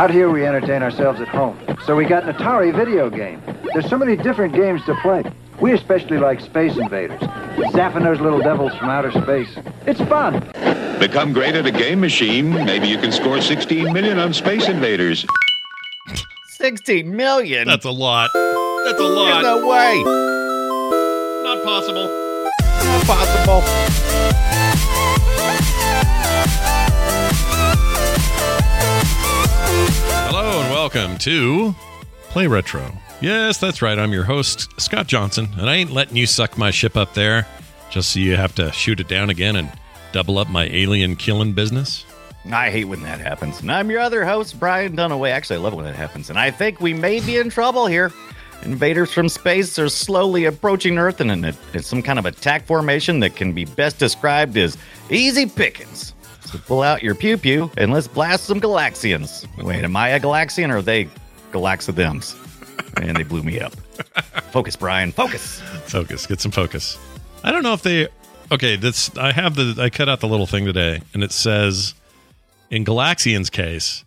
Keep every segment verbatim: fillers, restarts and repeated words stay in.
Out here we entertain ourselves at home. So we got an Atari video game. There's so many different games to play. We especially like Space Invaders. Zapping those little devils from outer space. It's fun. Become great at a game machine. Maybe you can score sixteen million on Space Invaders. sixteen million? That's a lot. That's a lot. There's no way. Not possible. Not possible. Hello and welcome to Play Retro. Yes, that's right. I'm your host, Scott Johnson, and I ain't letting you suck my ship up there just so you have to shoot it down again and double up my alien killing business. I hate when that happens. And I'm your other host, Brian Dunaway. Actually, I love when that happens. And I think we may be in trouble here. Invaders from space are slowly approaching Earth in, a, in some kind of attack formation that can be best described as easy pickings. So pull out your pew-pew and let's blast some Galaxians. Wait, am I a Galaxian or are they Galaxa-thems? And they blew me up. Focus, Brian. Focus. Focus. Get some focus. I don't know if they... Okay, this I have the... I cut out the little thing today, and it says, in Galaxians' case,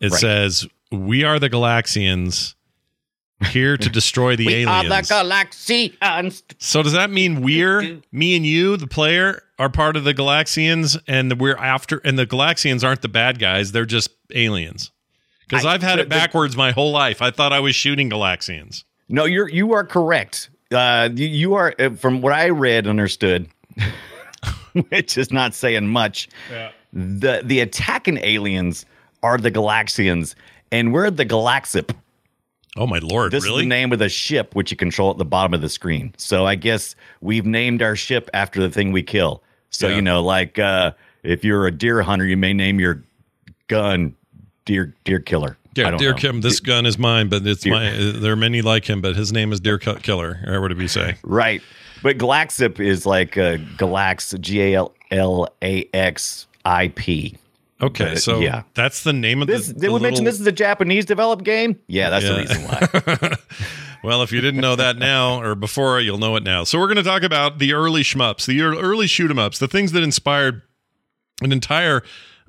it right. says, we are the Galaxians here to destroy the we aliens. We are the Galaxians. So does that mean we're, me and you, the player... are part of the Galaxians, and we're after, and the Galaxians aren't the bad guys, they're just aliens. Because I've had the, it backwards the, my whole life. I thought I was shooting Galaxians. No, you're you are correct. Uh, you, you are, from what I read, understood, which is not saying much. Yeah. The the attacking aliens are the Galaxians, and we're the Galaxip. Oh, my Lord, this really? This is the name of the ship, which you control at the bottom of the screen. So I guess we've named our ship after the thing we kill. So, yeah. you know, like uh, if you're a deer hunter, you may name your gun Deer deer Killer. Yeah, I don't deer know. Kim, this deer, gun is mine, but it's deer. my. There are many like him, but his name is Deer Killer, or what did we say? Right. But Galaxip is like uh, Galax, G A L L A X I P. Okay, but, so yeah. that's the name of this. The, the did we little... mention this is a Japanese developed game? Yeah, that's yeah. the reason why. Well, if you didn't know that now or before, you'll know it now. So we're going to talk about the early shmups, the early shoot 'em ups, the things that inspired an entire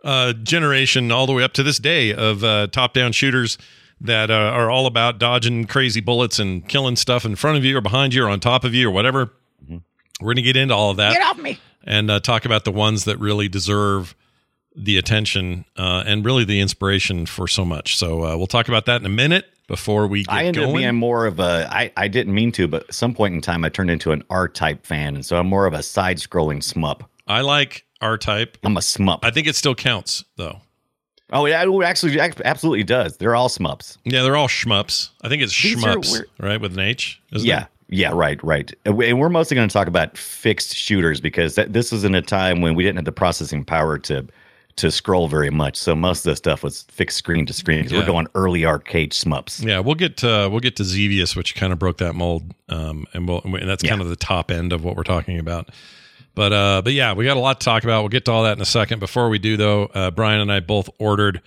uh, generation all the way up to this day of uh, top-down shooters that uh, are all about dodging crazy bullets and killing stuff in front of you or behind you or on top of you or whatever. Mm-hmm. We're going to get into all of that. Get off me! And uh, talk about the ones that really deserve the attention uh, and really the inspiration for so much. So uh, we'll talk about that in a minute before we get I ended going. Up being more of a, I, I didn't mean to, but at some point in time I turned into an R-Type fan, and so I'm more of a side-scrolling smup. I like R-Type. I'm a smup. I think it still counts, though. Oh, yeah, it actually absolutely does. They're all smups. Yeah, they're all shmups. I think it's These shmups, right, with an H, isn't yeah. it? Yeah, right, right. And we're mostly going to talk about fixed shooters, because that, this was in a time when we didn't have the processing power to... to scroll very much, so most of the stuff was fixed screen to screen, because yeah. we're going early arcade shmups. Yeah, we'll get to, we'll get to Xevious, which kind of broke that mold, um, and we'll, and that's yeah. kind of the top end of what we're talking about. But uh, but yeah, we got a lot to talk about. We'll get to all that in a second. Before we do, though, uh, Brian and I both ordered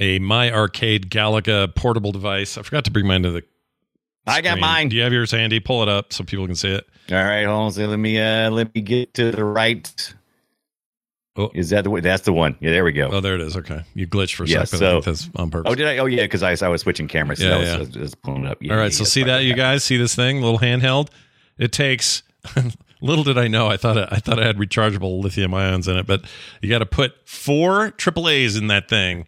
a My Arcade Galaga portable device. I forgot to bring mine to the. Screen. I got mine. Do you have yours handy? Pull it up so people can see it. All right, hold on. Let me uh, let me get to the right. Oh. Is that the way? That's the one. Yeah, there we go. Oh, there it is. Okay. You glitched for a yeah, second. So, that's on purpose. Oh, did I? Oh, yeah, because I, I was switching cameras. So yeah, I was, yeah. I was just pulling it up. Yeah, All right. Yeah, so see that, you guys? See this thing? Little handheld? It takes... little did I know. I thought it, I thought I had rechargeable lithium ions in it, but you got to put four triple A's in that thing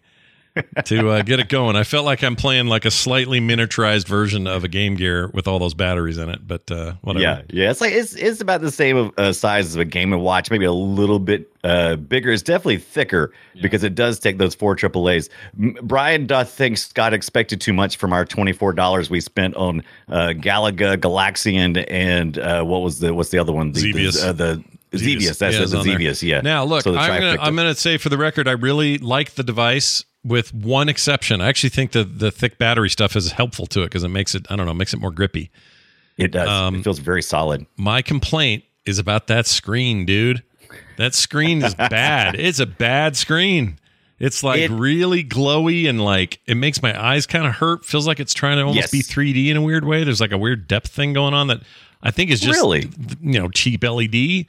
to uh, get it going. I felt like I'm playing like a slightly miniaturized version of a Game Gear with all those batteries in it, but uh, whatever. Yeah, yeah, it's like it's it's about the same uh, size as a Game and Watch, maybe a little bit uh, bigger. It's definitely thicker yeah. because it does take those four triple A's. M- Brian doth think Scott expected too much from our twenty-four dollars we spent on uh, Galaga, Galaxian, and uh, what was the what's the other one? The, Xevious. The, uh, the, Xevious. That's yeah, the Xevious. Yeah. Now look, so I'm gonna, I'm gonna say for the record, I really like the device. With one exception, I actually think the the thick battery stuff is helpful to it because it makes it, I don't know, makes it more grippy. It does. Um, it feels very solid. My complaint is about that screen, dude. That screen is bad. It's a bad screen. It's like it, really glowy, and like it makes my eyes kind of hurt. Feels like it's trying to almost yes. be three D in a weird way. There's like a weird depth thing going on that I think is just, really? you know, cheap L E D.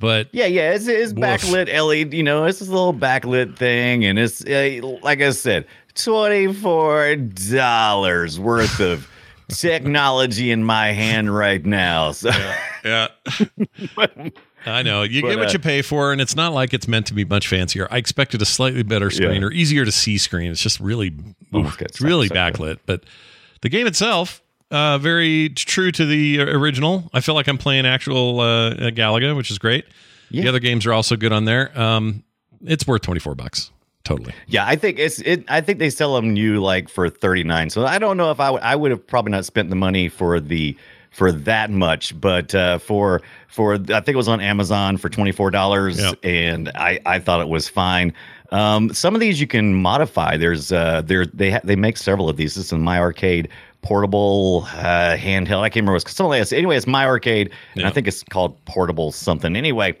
But yeah, yeah, it's, it's backlit L E D, you know, it's this little backlit thing. And it's uh, like I said, twenty-four dollars worth of technology in my hand right now. So yeah, yeah. I know. You but, get what uh, you pay for, and it's not like it's meant to be much fancier. I expected a slightly better screen yeah. or easier to see screen. It's just really, oof, it's really backlit. But the game itself, uh, very true to the original. I feel like I'm playing actual uh, Galaga, which is great. Yeah. The other games are also good on there. Um, it's worth twenty-four bucks. Totally. Yeah, I think it's it. I think they sell them new like for thirty-nine. So I don't know if I would. I would have probably not spent the money for the. For that much, but uh, for for I think it was on Amazon for twenty-four dollars, yep. and I, I thought it was fine. Um, some of these you can modify. There's uh, there they ha- they make several of these. This is My Arcade portable uh, handheld. I can't remember. It's something else. Anyway, it's My Arcade, and yep. I think it's called portable something. Anyway.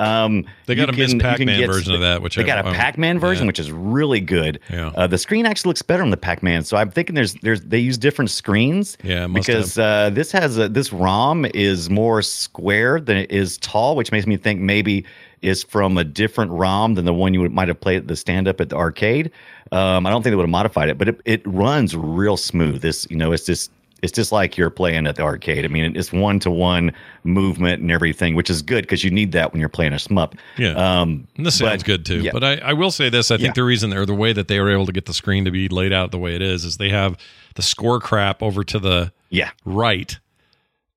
Um, they got a can, Miz Pac-Man get, version of that. Which they I, got a Pac-Man version, yeah. which is really good. Yeah. Uh, the screen actually looks better on the Pac-Man, so I'm thinking there's there's they use different screens. Yeah, must because have. Uh, this has a, this ROM is more square than it is tall, which makes me think maybe is from a different ROM than the one you might have played at the stand-up at the arcade. Um, I don't think they would have modified it, but it, it runs real smooth. This you know it's just. It's just like you're playing at the arcade. I mean, it's one-to-one movement and everything, which is good because you need that when you're playing a shmup. Yeah, um, and this but, sounds good, too. Yeah. But I, I will say this. I yeah. think the reason or the way that they were able to get the screen to be laid out the way it is is they have the score crap over to the yeah. right.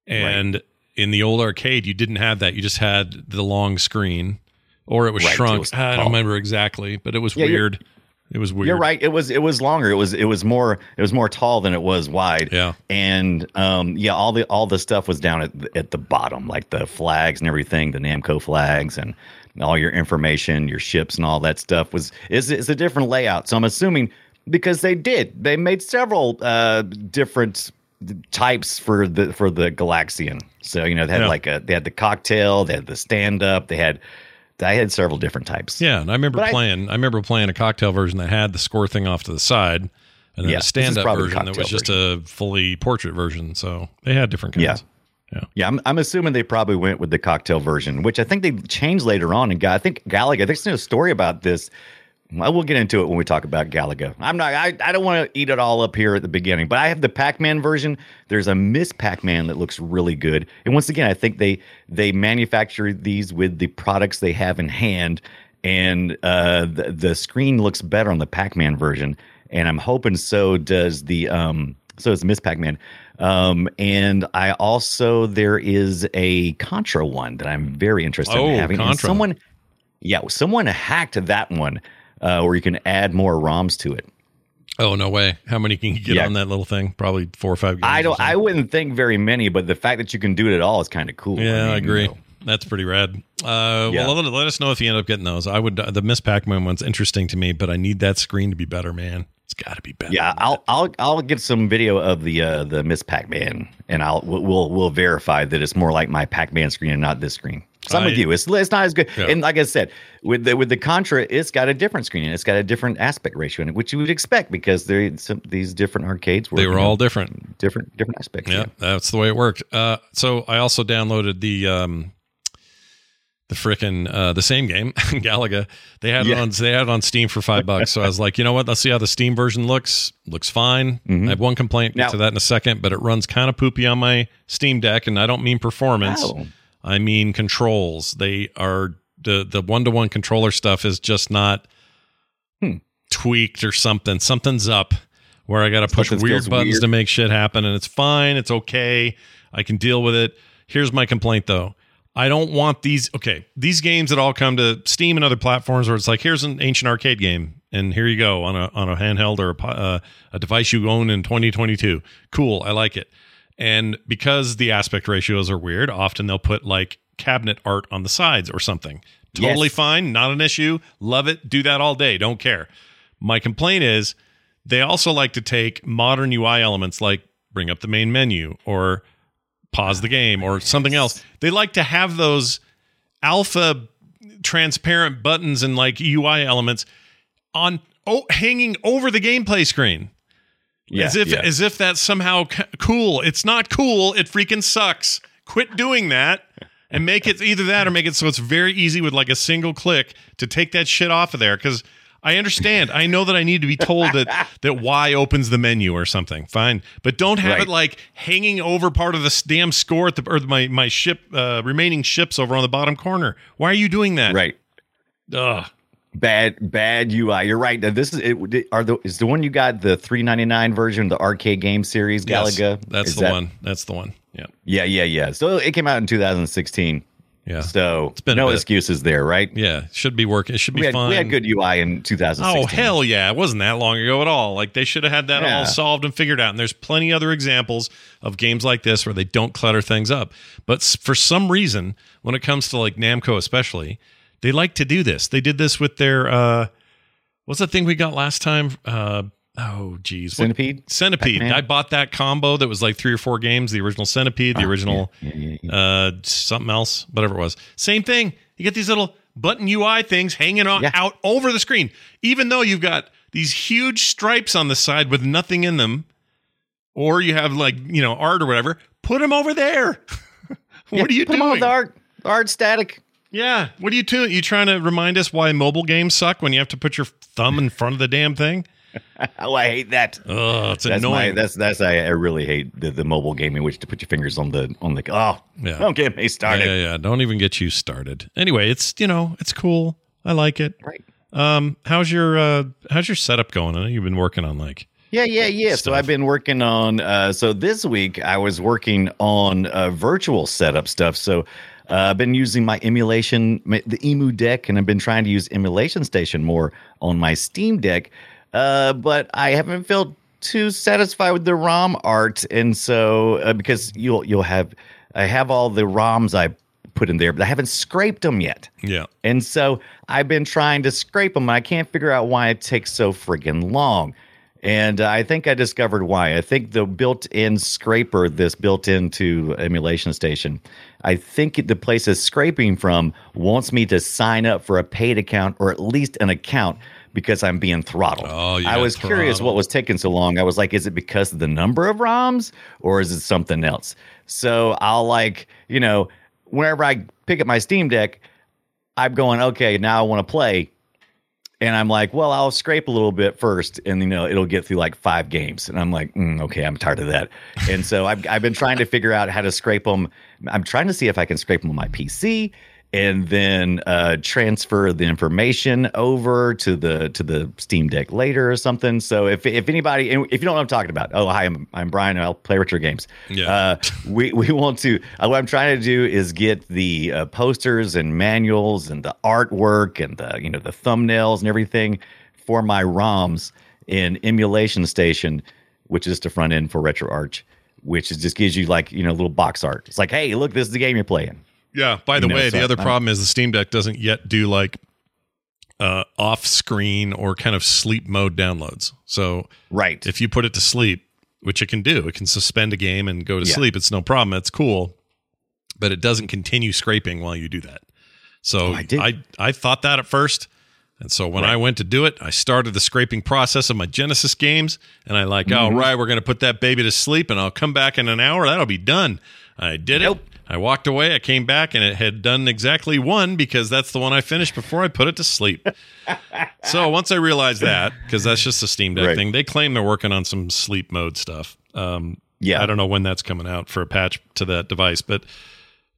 And right. in the old arcade, you didn't have that. You just had the long screen, or it was right. shrunk. It was I don't remember exactly, but it was yeah, weird. It was weird. You're right. It was it was longer. It was it was more it was more tall than it was wide. Yeah. And um yeah, all the all the stuff was down at at the bottom, like the flags and everything, the Namco flags and all your information, your ships and all that stuff was it's, it's a different layout. So I'm assuming because they did. They made several uh, different types for the for the Galaxian. So, you know, they had yeah. like a they had the cocktail, they had the stand up, they had I had several different types. Yeah, and I remember but playing. I, I remember playing a cocktail version that had the score thing off to the side, and then yeah, a stand-up version that was just version. a fully portrait version. So they had different kinds. Yeah, yeah. yeah I'm, I'm assuming they probably went with the cocktail version, which I think they changed later on. And got, I think Galaga. There's no story about this. I will get into it when we talk about Galaga. I'm not. I, I don't want to eat it all up here at the beginning. But I have the Pac-Man version. There's a Miz Pac-Man that looks really good. And once again, I think they they manufacture these with the products they have in hand. And uh, the the screen looks better on the Pac-Man version. And I'm hoping so does the um so is the Miz Pac-Man. Um, and I also there is a Contra one that I'm very interested oh, in having. Contra. And someone, yeah, someone hacked that one. Uh, or you can add more ROMs to it. Oh, no way. How many can you get yeah. on that little thing? Probably four or five games. I don't. I wouldn't think very many, but the fact that you can do it at all is kind of cool. Yeah, I, mean, I agree. You know. That's pretty rad. Uh, yeah. Well, let, let us know if you end up getting those. I would. The Miz Pac-Man one's interesting to me, but I need that screen to be better, man. It's got to be better. Yeah, I'll I'll I'll get some video of the uh, the Miz Pac-Man, and I'll we'll we'll verify that it's more like my Pac-Man screen and not this screen. Some I, of you, it's it's not as good. Yeah. And like I said, with the with the Contra, it's got a different screen and it's got a different aspect ratio in it, which you would expect because there some these different arcades were they were all different, different different aspects. Yeah, yeah, that's the way it worked. Uh, so I also downloaded the um, the frickin' uh, the same game Galaga. They had yeah. it on they had it on Steam for five bucks. So I was like, you know what? Let's see how the Steam version looks. Looks fine. Mm-hmm. I have one complaint now, to that in a second, but it runs kind of poopy on my Steam Deck, and I don't mean performance. Oh. I mean, controls. They are the, the one-to-one controller stuff is just not hmm. tweaked or something. Something's up where I got to push weird buttons weird. to make shit happen. And it's fine. It's okay. I can deal with it. Here's my complaint though. I don't want these. Okay. These games that all come to Steam and other platforms where it's like, here's an ancient arcade game. And here you go on a, on a handheld or a, uh, a device you own in twenty twenty-two. Cool. I like it. And because the aspect ratios are weird, often they'll put like cabinet art on the sides or something. Totally yes. fine. Not an issue. Love it. Do that all day. Don't care. My complaint is they also like to take modern U I elements like bring up the main menu or pause the game or something else. They like to have those alpha transparent buttons and like U I elements on oh, hanging over the gameplay screen. Yeah, as if yeah. as if that's somehow c- cool. It's not cool. It freaking sucks. Quit doing that and make it either that or make it so it's very easy with like a single click to take that shit off of there. Because I understand. I know that I need to be told that that Y opens the menu or something. Fine, but don't have right. it like hanging over part of the damn score at the or my my ship uh, remaining ships over on the bottom corner. Why are you doing that? Right. Ugh. Bad bad U I. You're right. This is it. Are the is the one you got the three ninety-nine version, the arcade game series Galaga? Yes, that's is the that, one. That's the one. Yeah. Yeah. Yeah. Yeah. So it came out in two thousand sixteen. Yeah. So it's been no excuses there, right? Yeah. Should be working. It should be we had, fine. We had good U I in two thousand sixteen. Oh, hell yeah. It wasn't that long ago at all. Like they should have had that yeah. all solved and figured out. And there's plenty other examples of games like this where they don't clutter things up. But for some reason, when it comes to like Namco, especially, they like to do this. They did this with their, uh, what's the thing we got last time? Uh, Oh, geez. Centipede? What? Centipede. Pac-Man? I bought that combo that was like three or four games, the original Centipede, the oh, original yeah, yeah, yeah. Uh, something else, whatever it was. Same thing. You get these little button U I things hanging on, yeah. out over the screen, even though you've got these huge stripes on the side with nothing in them, or you have like, you know, art or whatever. Put them over there. What yeah, are you put doing? Put them on the art, art static. Yeah. What are you doing? You trying to remind us why mobile games suck when you have to put your thumb in front of the damn thing? Oh, I hate that. Oh, it's that's annoying. My, that's that's I, I really hate the, the mobile game in which to put your fingers on the on the. Oh, yeah. Don't get me started. Yeah, yeah, yeah, don't even get you started. Anyway, it's you know it's cool. I like it. Right. Um, how's your uh, how's your setup going? I know you've been working on like. Yeah, yeah, yeah. Stuff. So I've been working on. Uh, so this week I was working on uh, virtual setup stuff. So. Uh, I've been using my emulation, the Emu Deck, and I've been trying to use Emulation Station more on my Steam Deck. Uh, but I haven't felt too satisfied with the ROM art, and so uh, because you'll you'll have I have all the ROMs I put in there, but I haven't scraped them yet. Yeah, and so I've been trying to scrape them. And I can't figure out why it takes so friggin' long, and uh, I think I discovered why. I think the built-in scraper, this built into Emulation Station, I think the place it's scraping from wants me to sign up for a paid account or at least an account. Because I'm being throttled. Oh, yeah, I was throttled. Curious what was taking so long. I was like, is it because of the number of ROMs or is it something else? So I'll like, you know, whenever I pick up my Steam Deck, I'm going, okay, now I want to play. And I'm like, well, I'll scrape a little bit first, and you know, it'll get through like five games. And I'm like, mm, okay, I'm tired of that. And so I've I've been trying to figure out how to scrape them. I'm trying to see if I can scrape them on my P C. And then uh, transfer the information over to the to the Steam Deck later or something. So if if anybody, if you don't know what I'm talking about, oh hi, I'm I'm Brian. I'll play retro games. Yeah. Uh, we we want to. Uh, what I'm trying to do is get the uh, posters and manuals and the artwork and the you know the thumbnails and everything for my ROMs in Emulation Station, which is the front end for RetroArch, which is just gives you like you know little box art. It's like, hey, look, this is the game you're playing. Yeah, by the you know, way, so the other I'm, problem is the Steam Deck doesn't yet do like uh, off-screen or kind of sleep mode downloads. So right. if you put it to sleep, which it can do, it can suspend a game and go to yeah. sleep. It's no problem. It's cool. But it doesn't continue scraping while you do that. So oh, I, I I thought that at first. And so when right. I went to do it, I started the scraping process of my Genesis games. And I like, mm-hmm. all right, we're going to put that baby to sleep and I'll come back in an hour. That'll be done. I did nope. it. I walked away, I came back, and it had done exactly one because that's the one I finished before I put it to sleep. So once I realized that, because that's just a Steam Deck right. thing, they claim they're working on some sleep mode stuff. Um, yeah. I don't know when that's coming out for a patch to that device, but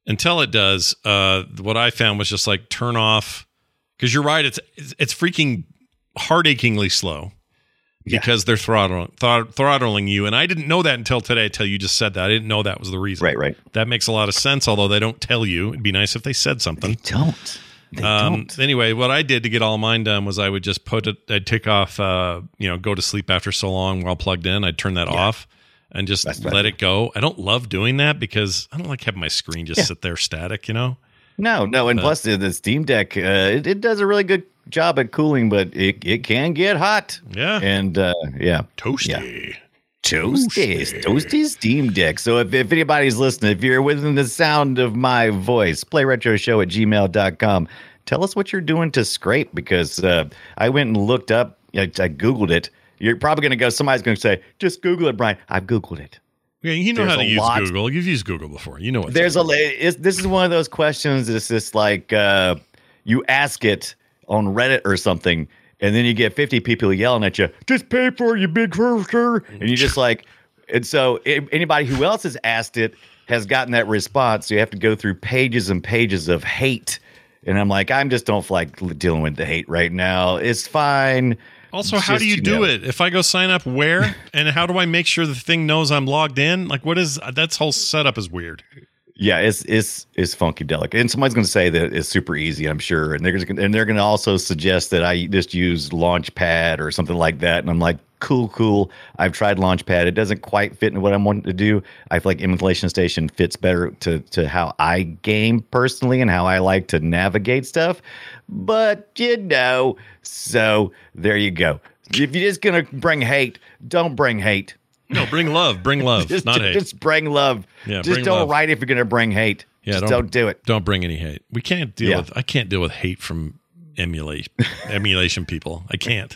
until it does, uh, what I found was just like turn off, because you're right, it's, it's it's freaking heart-achingly slow yeah. because they're throttling, thr- throttling you. And I didn't know that until today, until you just said that. I didn't know that was the reason. Right, right. That makes a lot of sense, although they don't tell you. It'd be nice if they said something. They don't. They um, don't. Anyway, what I did to get all mine done was I would just put it, I'd take off, uh, you know, go to sleep after so long while plugged in. I'd turn that yeah. off and just That's let right. it go. I don't love doing that because I don't like having my screen just yeah. sit there static, you know? No, no, and but, plus the, the Steam Deck, uh, it, it does a really good job at cooling, but it, it can get hot. Yeah. And, uh, yeah. Toasty. Yeah. Toasty. Toasty. Toasty Steam Deck. So if, if anybody's listening, if you're within the sound of my voice, play retro show at gmail dot com. Tell us what you're doing to scrape, because uh, I went and looked up, I, I Googled it. You're probably going to go, somebody's going to say, just Google it, Brian. I've Googled it. Yeah, you know there's how to use lot. Google. You've used Google before. You know what there's a. It's, this is one of those questions. It's just like uh, you ask it on Reddit or something, And then you get fifty people yelling at you, just pay for it, you big rooster. And you just like, and so it, anybody who else has asked it has gotten that response. So you have to go through pages and pages of hate. And I'm like, I'm just don't like dealing with the hate right now. It's fine. Also, it's how just, do you, you do know. it? If I go sign up where and how do I make sure the thing knows I'm logged in? Like, what is that whole setup is weird. Yeah, it's it's it's funkadelic, and somebody's going to say that it's super easy, I'm sure, and they're gonna, and they're going to also suggest that I just use Launchpad or something like that, and I'm like, cool, cool. I've tried Launchpad; it doesn't quite fit into what I'm wanting to do. I feel like Emulation Station fits better to to how I game personally and how I like to navigate stuff. But you know, so there you go. If you're just going to bring hate, don't bring hate. No, bring love. Bring love, just, not hate. Just bring love. Yeah, just bring don't love. Write if you're going to bring hate. Yeah, just don't, don't do it. Don't bring any hate. We can't deal yeah. with. I can't deal with hate from emulate emulation people. I can't.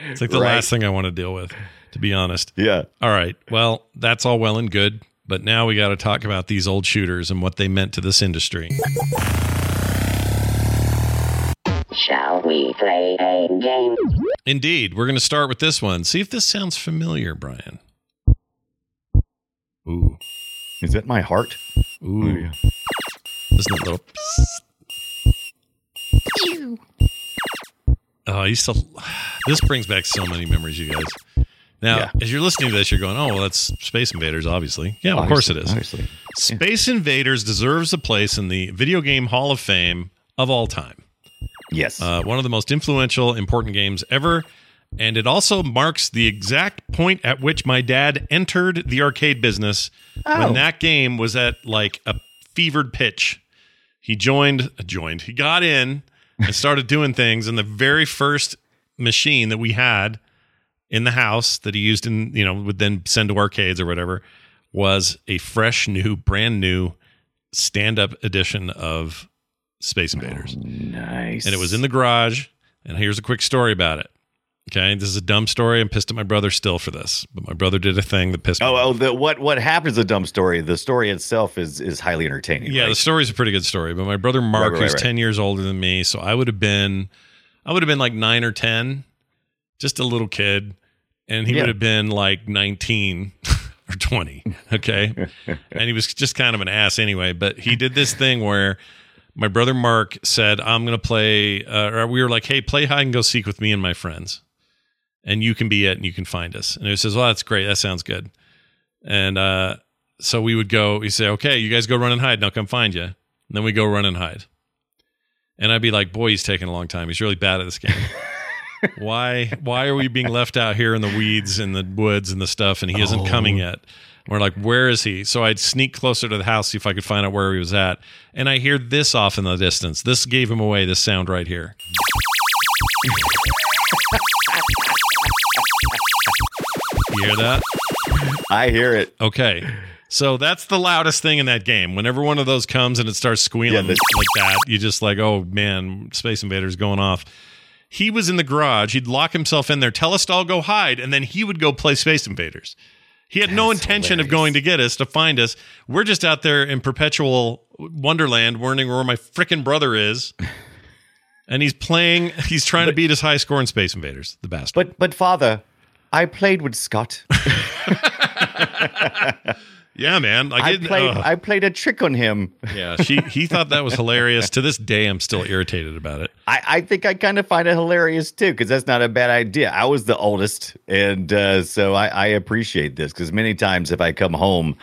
It's like the right. last thing I want to deal with, to be honest. Yeah. All right. Well, that's all well and good, but now we got to talk about these old shooters and what they meant to this industry. Shall we play a game? Indeed. We're going to start with this one. See if this sounds familiar, Brian. Ooh. Is that my heart? Ooh. Ooh yeah. Isn't it little... Ew. Oh, I used to... This brings back so many memories, you guys. Now, yeah. as you're listening to this, you're going, oh, well, that's Space Invaders, obviously. Yeah, obviously, of course it is. Obviously. Yeah. Space Invaders deserves a place in the Video Game Hall of Fame of all time. Yes. Uh, one of the most influential, important games ever. And it also marks the exact point at which my dad entered the arcade business oh. when that game was at like a fevered pitch. He joined, joined, he got in and started doing things. And the very first machine that we had in the house that he used in, you know, would then send to arcades or whatever was a fresh new, brand new stand-up edition of Space Invaders. Oh, nice. And it was in the garage. And here's a quick story about it. Okay, this is a dumb story. I'm pissed at my brother still for this, but my brother did a thing that pissed me. Oh, oh the, what what happens is a dumb story. The story itself is is highly entertaining. Yeah, right? The story's a pretty good story. But my brother Mark, right, right, who's right. ten years older than me, so I would have been, I would have been like nine or ten, just a little kid, and he yeah. would have been like nineteen. Or twenty. Okay, and he was just kind of an ass anyway. But he did this thing where. My brother Mark said, I'm going to play, uh, or we were like, hey, play hide and go seek with me and my friends. And you can be it and you can find us. And he says, well, that's great. That sounds good. And uh, so we would go, he'd say, okay, you guys go run and hide and I'll come find you. And then we go run and hide. And I'd be like, boy, he's taking a long time. He's really bad at this game. why Why are we being left out here in the weeds and the woods and the stuff and he isn't oh. coming yet? We're like, where is he? So I'd sneak closer to the house, see if I could find out where he was at. And I hear this off in the distance. This gave him away, this sound right here. You hear that? I hear it. Okay. So that's the loudest thing in that game. Whenever one of those comes and it starts squealing yeah, like that, you just like, oh, man, Space Invaders going off. He was in the garage. He'd lock himself in there, tell us to all go hide, and then he would go play Space Invaders. He had That's no intention hilarious. Of going to get us, to find us. We're just out there in perpetual wonderland, wondering where my frickin' brother is. And he's playing, he's trying but, to beat his high score in Space Invaders, the bastard. But, but father, I played with Scott. Yeah, man. Like I, it, played, uh, I played a trick on him. Yeah, she, he thought that was hilarious. To this day, I'm still irritated about it. I, I think I kind of find it hilarious, too, because that's not a bad idea. I was the oldest, and uh, so I, I appreciate this, because many times if I come home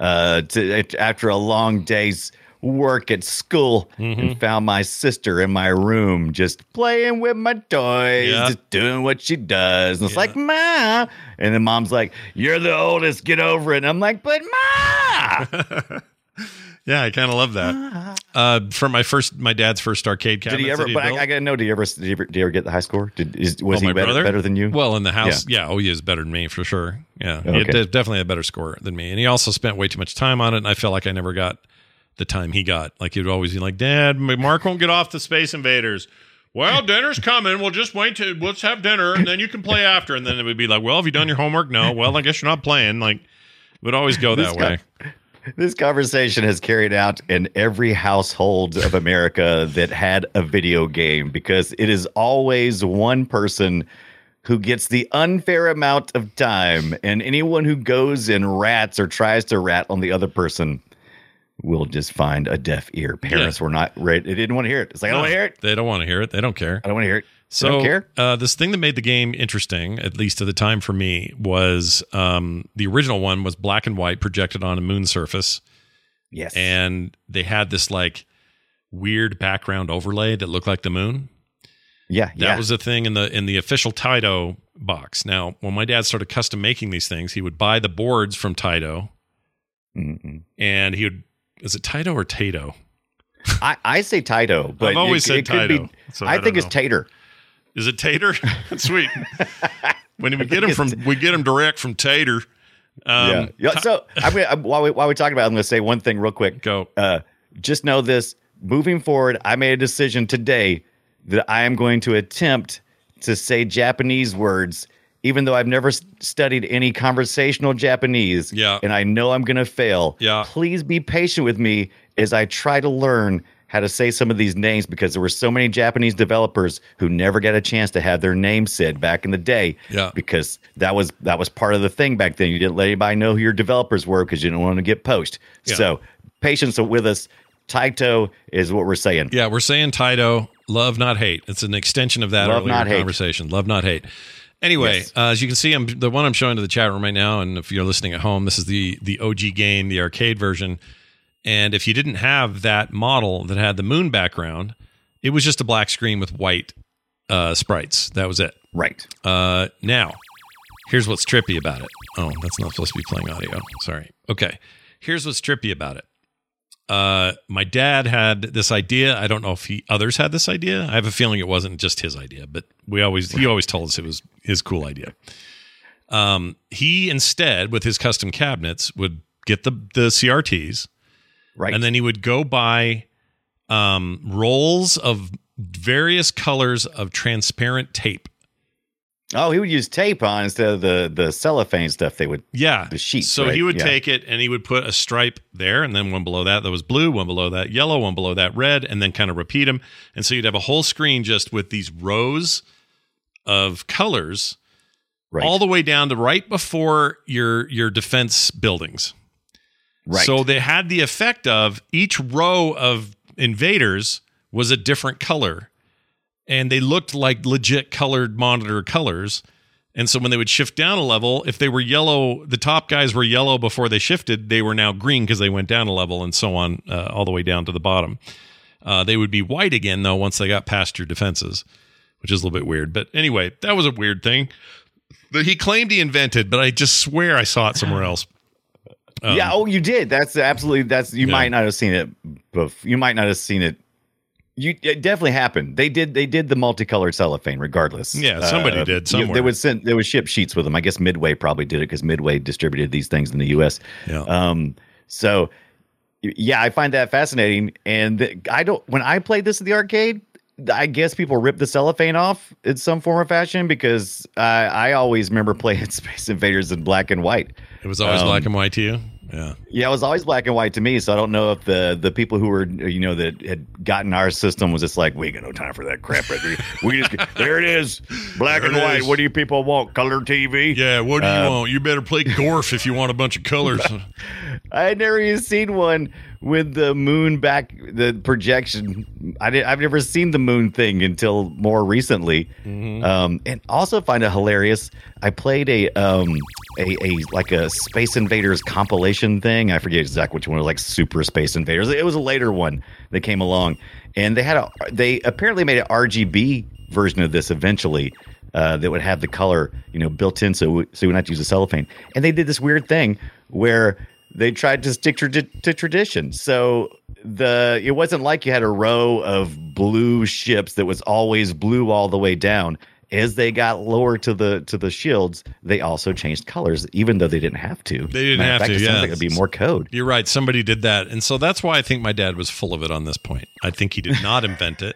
uh, to, after a long day's work at school mm-hmm. and found my sister in my room just playing with my toys, yeah. just doing what she does. And it's yeah. like, Ma. And then mom's like, you're the oldest, get over it. And I'm like, but Ma. Yeah, I kind of love that. Uh, for my first, my dad's first arcade cabinet. Did he ever, did he but I, I got to know, did he, ever, did, he ever, did he ever get the high score? Did is, Was oh, he better, better than you? Well, in the house, yeah. yeah. Oh, he is better than me for sure. Yeah, okay. He had definitely a better score than me. And he also spent way too much time on it. And I felt like I never got the time he got. Like, he'd always be like, Dad, Mark won't get off the Space Invaders. Well, dinner's coming. We'll just wait to, let's have dinner and then you can play after. And then it would be like, well, have you done your homework? No. Well, I guess you're not playing. Like, it would always go that this way. Guy, This conversation has carried out in every household of America that had a video game, because it is always one person who gets the unfair amount of time, and anyone who goes and rats or tries to rat on the other person will just find a deaf ear. Parents yeah. were not right. They didn't want to hear it. It's like, no, I don't want to hear it. They don't want to hear it. They don't care. I don't want to hear it. So, don't care. Uh, this thing that made the game interesting, at least at the time for me, was um, the original one was black and white projected on a moon surface. Yes. And they had this like weird background overlay that looked like the moon. Yeah. That yeah. was a thing in the in the official Taito box. Now, when my dad started custom making these things, he would buy the boards from Taito. Mm-mm. And he would, is it Taito or Taito? I, I say Taito, but I've always it, said it Taito. Could be, so I, I think know. It's Tater. Is it Tater? That's sweet. When we get them from, we get them direct from Tater. Um, yeah. yeah. So I mean, while we while we're talking about it, I'm going to say one thing real quick. Go. Uh, just know this: moving forward, I made a decision today that I am going to attempt to say Japanese words, even though I've never studied any conversational Japanese. Yeah. And I know I'm going to fail. Yeah. Please be patient with me as I try to learn how to say some of these names, because there were so many Japanese developers who never got a chance to have their name said back in the day. Yeah. Because that was that was part of the thing back then. You didn't let anybody know who your developers were because you didn't want to get poached. Yeah. So patience with us. Taito is what we're saying. Yeah, we're saying Taito. Love, not hate. It's an extension of that love earlier not hate. Conversation. Love, not hate. Anyway, yes. uh, as you can see, I'm, the one I'm showing to the chat room right now, and if you're listening at home, this is the the O G game, the arcade version. And if you didn't have that model that had the moon background, it was just a black screen with white uh, sprites. That was it. Right. Uh, now, here's what's trippy about it. Oh, that's not supposed to be playing audio. Sorry. Okay. Here's what's trippy about it. Uh, my dad had this idea. I don't know if he others had this idea. I have a feeling it wasn't just his idea, but we always he always told us it was his cool idea. Um, he instead, with his custom cabinets, would get the the C R Ts. Right. And then he would go buy um, rolls of various colors of transparent tape. Oh, he would use tape on instead of the, the cellophane stuff they would... Yeah. The sheet. So right? he would yeah. take it and he would put a stripe there and then one below that that was blue, one below that yellow, one below that red, and then kind of repeat them. And so you'd have a whole screen just with these rows of colors right. all the way down to right before your your defense buildings. Right. So they had the effect of each row of invaders was a different color, and they looked like legit colored monitor colors. And so when they would shift down a level, if they were yellow, the top guys were yellow before they shifted, they were now green because they went down a level, and so on uh, all the way down to the bottom. Uh, they would be white again, though, once they got past your defenses, which is a little bit weird. But anyway, that was a weird thing that he claimed he invented, but I just swear I saw it somewhere else. Um, yeah, oh, you did. That's absolutely, that's, you yeah. might not have seen it, but you might not have seen it. You, it definitely happened. They did, they did the multicolored cellophane regardless. Yeah, somebody uh, did somewhere. You, they would send, they would ship sheets with them. I guess Midway probably did it because Midway distributed these things in the U S. Yeah. Um, so, yeah, I find that fascinating. And the, I don't, when I played this at the arcade, I guess people ripped the cellophane off in some form or fashion, because uh, I always remember playing Space Invaders in black and white. It was always um, black and white to you? Yeah. Yeah, it was always black and white to me. So I don't know if the, the people who were, you know, that had gotten our system was just like, we got no time for that crap. Right? We just, there it is. Black there and white. Is. What do you people want? Color T V? Yeah. What do you um, want? You better play Gorf if you want a bunch of colors. I had never even seen one with the moon back, the projection. I did, I've never seen the moon thing until more recently. Mm-hmm. Um, and also find it hilarious. I played a, um, a, a, like a Space Invaders compilation thing. I forget exactly which one. It was like Super Space Invaders. It was a later one that came along, and they had a, they apparently made an R G B version of this eventually, uh, that would have the color, you know, built in. So, so you wouldn't have to use a cellophane. And they did this weird thing where they tried to stick to, to tradition. So the it wasn't like you had a row of blue ships that was always blue all the way down. As they got lower to the to the shields, they also changed colors, even though they didn't have to. They didn't Matter have fact, to. It yeah, like it'd be more code. You're right. Somebody did that, and so that's why I think my dad was full of it on this point. I think he did not invent it.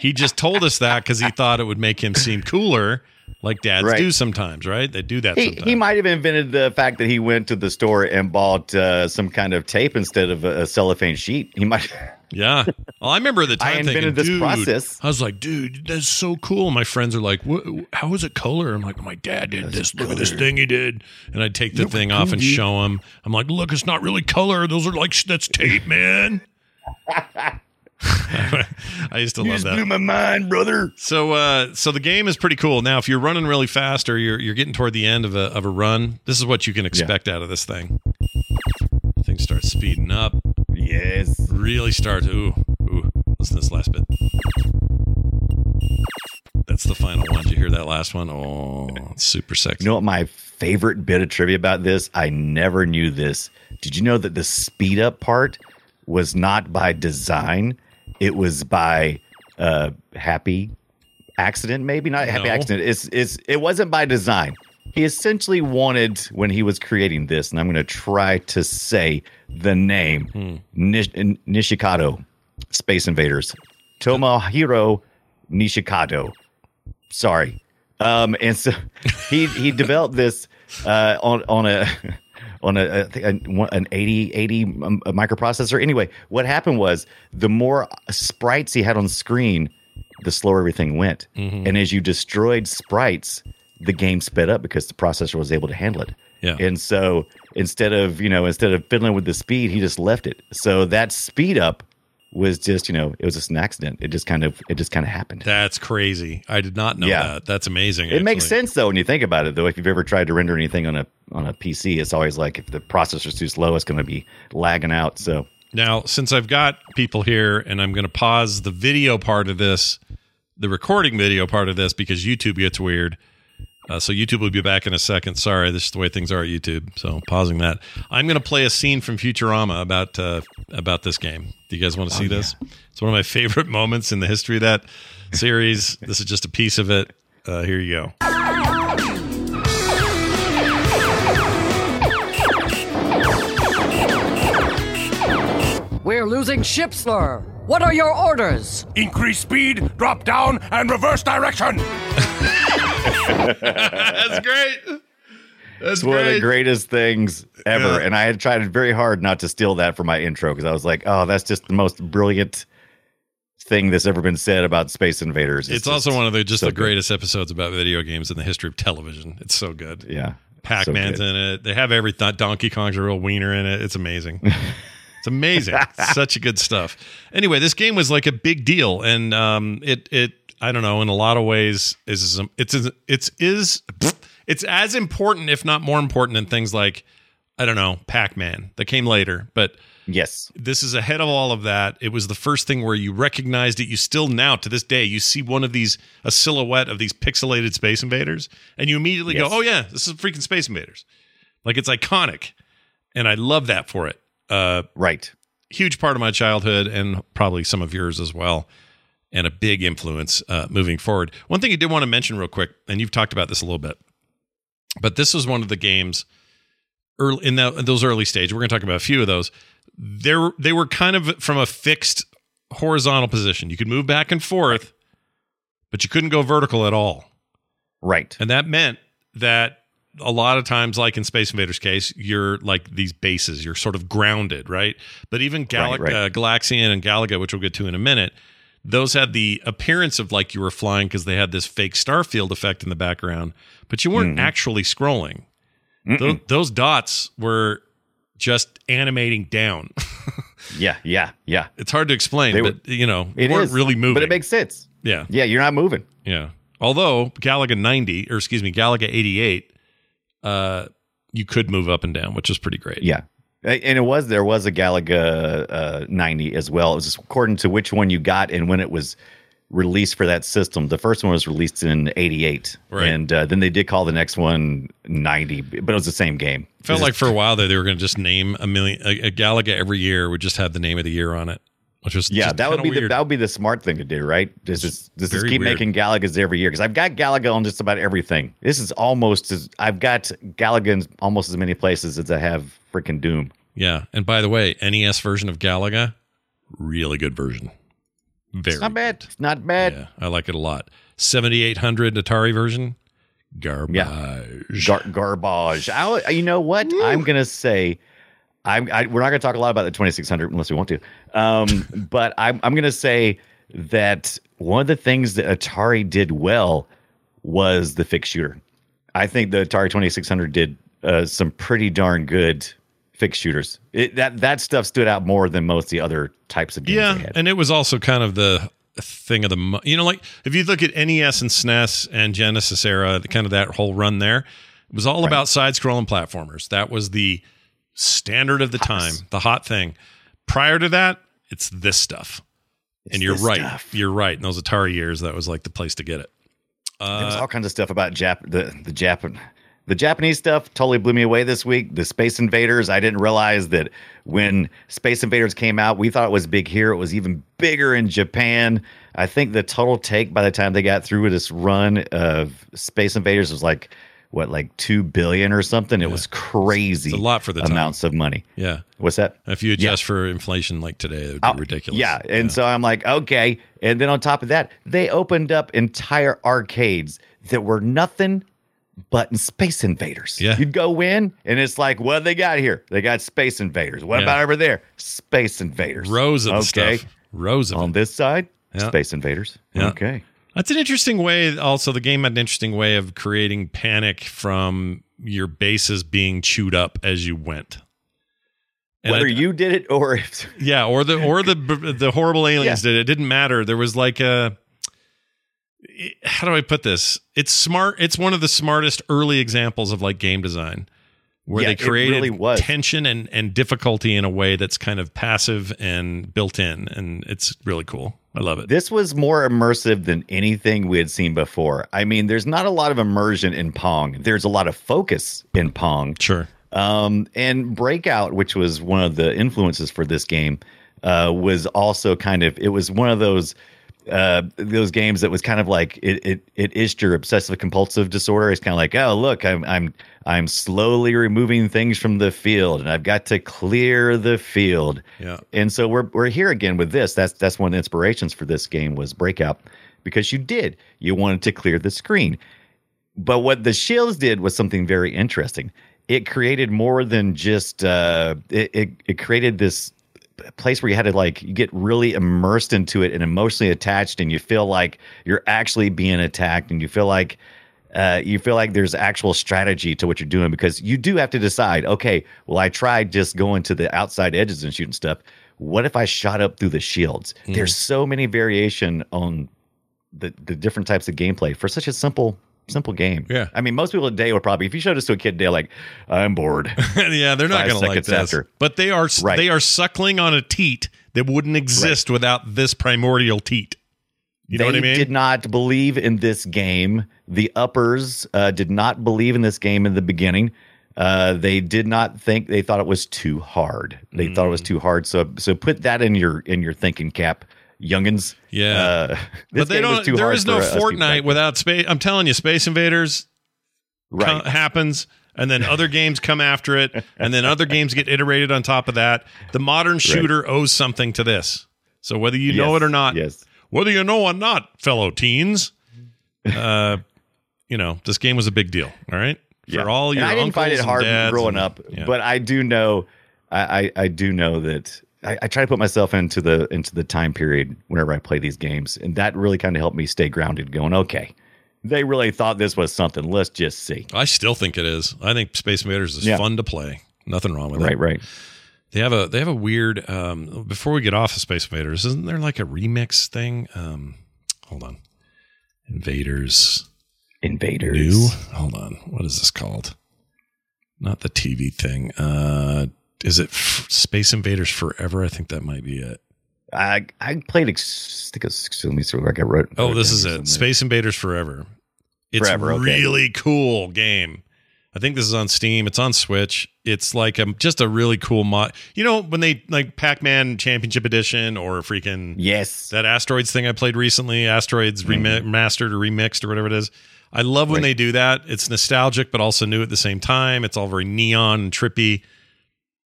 He just told us that because he thought it would make him seem cooler, like dads right. do sometimes, right? They do that he, sometimes. He might have invented the fact that he went to the store and bought uh, some kind of tape instead of a, a cellophane sheet. He might Yeah. Well, I remember the time I invented thinking, this dude, process. I was like, dude, that's so cool. My friends are like, what, how is it color? I'm like, my dad did that's this. Color. Look at this thing he did. And I'd take the Look thing off and did. show him. I'm like, look, it's not really color. Those are like, that's tape, man. I used to you love just that. Blew my mind, brother. So, uh, so the game is pretty cool. Now, if you're running really fast or you're you're getting toward the end of a of a run, this is what you can expect yeah. out of this thing. Things start speeding up. Yes, really start. Ooh, ooh. Listen to this last bit. That's the final one. Did you hear that last one? Oh, it's super sexy. You know what my favorite bit of trivia about this? I never knew this. Did you know that the speed up part was not by design? It was by uh, happy accident, maybe not happy no. accident. It's it's it wasn't by design. He essentially wanted, when he was creating this, and I'm going to try to say the name hmm. Nish- Nishikado, Space Invaders, Tomohiro Nishikado. Sorry, um, and so he he developed this uh, on on a. on a, a, an eighty eighty microprocessor. Anyway, what happened was the more sprites he had on screen, the slower everything went. Mm-hmm. And as you destroyed sprites, the game sped up because the processor was able to handle it. Yeah. And so instead of, you know, instead of fiddling with the speed, he just left it. So that speed up was just, you know, it was just an accident. It just kind of, it just kind of happened. That's crazy. I did not know yeah. that. That's amazing. It actually makes sense though when you think about it though. If you've ever tried to render anything on a on a P C, it's always like if the processor's too slow, it's going to be lagging out. So now, since I've got people here, and I'm going to pause the video part of this, the recording video part of this, because YouTube gets weird. Uh, so YouTube will be back in a second. Sorry, this is the way things are at YouTube. So pausing that. I'm going to play a scene from Futurama about uh, about this game. Do you guys want to see oh, yeah. this? It's one of my favorite moments in the history of that series. This is just a piece of it. Uh, here you go. We're losing ship, sir. What are your orders? Increase speed, drop down, and reverse direction. That's great. That's it's great. One of the greatest things ever. Yeah. And I had tried very hard not to steal that for my intro because I was like, oh, that's just the most brilliant thing that's ever been said about Space Invaders. It's, it's also one of the just so the greatest good. episodes about video games in the history of television. It's so good. Yeah. Pac-Man's so good. in it. They have everything. Donkey Kong's a real wiener in it. It's amazing. It's amazing. Such good stuff. Anyway, this game was like a big deal. And um, it it... I don't know. In a lot of ways, is it's it's it's is it's as important, if not more important, than things like I don't know, Pac-Man that came later. But yes, this is ahead of all of that. It was the first thing where you recognized it. You still now to this day, you see one of these a silhouette of these pixelated Space Invaders, and you immediately yes. go, "Oh yeah, this is freaking Space Invaders!" Like it's iconic, and I love that for it. Uh, right, huge part of my childhood, and probably some of yours as well. And a big influence uh, moving forward. One thing I did want to mention real quick, and you've talked about this a little bit, but this was one of the games early in, the, in those early stages. We're going to talk about a few of those. There, they were kind of from a fixed horizontal position. You could move back and forth, but you couldn't go vertical at all. Right. And that meant that a lot of times, like in Space Invaders' case, you're like these bases. You're sort of grounded, right? But even Gal- right, right. Uh, Galaxian and Galaga, which we'll get to in a minute, those had the appearance of like you were flying because they had this fake star field effect in the background, but you weren't mm-hmm. actually scrolling. Th- those dots were just animating down. yeah, yeah, yeah. It's hard to explain, they but were, you know, it weren't is, really moving. But it makes sense. Yeah. Yeah, you're not moving. Yeah. Although Galaga ninety, or excuse me, Galaga eighty-eight, uh, you could move up and down, which is pretty great. Yeah. And it was there was a Galaga uh, ninety as well. It was just according to which one you got and when it was released for that system. The first one was released in eighty-eight, right. and uh, then they did call the next one ninety, but it was the same game. It felt it like just, for a while there they were going to just name a million a, a Galaga every year would just have the name of the year on it, which was yeah just that would be weird. The, that would be the smart thing to do, right? This is this is keep weird. making Galagas every year because I've got Galaga on just about everything. This is almost as I've got Galaga in almost as many places as I have. Freaking Doom. Yeah. And by the way, N E S version of Galaga, really good version. Very it's not bad. It's not bad. Yeah, I like it a lot. seventy-eight hundred Atari version. Garbage. Yeah. Gar- garbage. I, you know what? Woo. I'm going to say, I'm, I, we're not going to talk a lot about the twenty-six hundred unless we want to. Um, but I'm, I'm going to say that one of the things that Atari did well was the fixed shooter. I think the Atari twenty-six hundred did uh, some pretty darn good fixed shooters. It, that that stuff stood out more than most of the other types of games. Yeah, they had. And it was also kind of the thing of the, you know, like if you look at N E S and S N E S and Genesis era, the, kind of that whole run there, it was all right. about side-scrolling platformers. That was the standard of the time, the hot thing. Prior to that, it's this stuff. It's and you're right. Stuff. You're right. In those Atari years, that was like the place to get it. Uh, there was all kinds of stuff about Jap- the the Japan, the Japanese stuff totally blew me away this week. The Space Invaders, I didn't realize that when Space Invaders came out, we thought it was big here. It was even bigger in Japan. I think the total take by the time they got through with this run of Space Invaders was like, what, like two billion dollars or something? It yeah. was crazy. It's a lot for the amounts time. Of money. Yeah. What's that? If you adjust yeah. for inflation like today, it would be I'll, ridiculous. Yeah. And yeah. so I'm like, okay. And then on top of that, they opened up entire arcades that were nothing but in Space Invaders. Yeah. You'd go in and it's like, what do they got here? They got Space Invaders. What yeah. about over there? Space Invaders. Rows of okay. stuff. Rows of on it. This side, yeah. Space Invaders. Yeah. Okay. That's an interesting way. Also, the game had an interesting way of creating panic from your bases being chewed up as you went. And Whether I, you did it or if yeah, or the or the the horrible aliens yeah. did it. It didn't matter. There was like a how do I put this? It's smart. It's one of the smartest early examples of like game design where yeah, they created really tension and and difficulty in a way that's kind of passive and built in, and it's really cool. I love it. This was more immersive than anything we had seen before. I mean, there's not a lot of immersion in Pong. There's a lot of focus in Pong. Sure. Um, and Breakout, which was one of the influences for this game, uh, was also kind of, it was one of those uh, those games that was kind of like, it it, it is your obsessive compulsive disorder. It's kind of like, oh, look, I'm, I'm, I'm slowly removing things from the field and I've got to clear the field. Yeah. And so we're, we're here again with this. That's, that's one of the inspirations for this game was Breakout because you did, you wanted to clear the screen. But what the Shills did was something very interesting. It created more than just, uh, it, it, it created this place where you had to like, you get really immersed into it and emotionally attached and you feel like you're actually being attacked and you feel like, uh, you feel like there's actual strategy to what you're doing because you do have to decide, okay, well, I tried just going to the outside edges and shooting stuff. What if I shot up through the shields? Mm. There's so many variation on the, the different types of gameplay for such a simple Simple game. Yeah. I mean, most people today would probably, if you showed this to a kid today, like, I'm bored. yeah, they're not going to like this. After. But they are right. they are suckling on a teat that wouldn't exist right. without this primordial teat. You they know what I mean? They did not believe in this game. The uppers uh, did not believe in this game in the beginning. Uh, they did not think, they thought it was too hard. They mm. thought it was too hard. So so put that in your in your thinking cap. Youngins, yeah, uh, but they don't. There is no Fortnite without space. I'm telling you, Space Invaders right. co- happens, and then other games come after it, and then other games get iterated on top of that. The modern shooter right. owes something to this. So whether you yes. know it or not, yes. whether you know or not, fellow teens, uh, you know this game was a big deal. All right, yeah. for all your and I didn't find it hard growing and, up, yeah. but I do know, I, I, I do know that. I, I try to put myself into the into the time period whenever I play these games, and that really kind of helped me stay grounded. Going, okay, they really thought this was something. Let's just see. I still think it is. I think Space Invaders is yeah. fun to play. Nothing wrong with it. Right, that. right. They have a they have a weird. Um, before we get off of Space Invaders, isn't there like a remix thing? Um, hold on, Invaders, Invaders. New. Hold on, what is this called? Not the T V thing. Uh, Is it F- Space Invaders Forever? I think that might be it. I I played. Ex- I think it's like I wrote. Oh, this is it. Space Invaders Forever. It's a really cool game. I think this is on Steam. It's on Switch. It's like a, just a really cool mod. You know when they like Pac-Man Championship Edition or freaking yes that Asteroids thing I played recently. Asteroids mm-hmm. remastered or remixed or whatever it is. I love when right. they do that. It's nostalgic but also new at the same time. It's all very neon and trippy.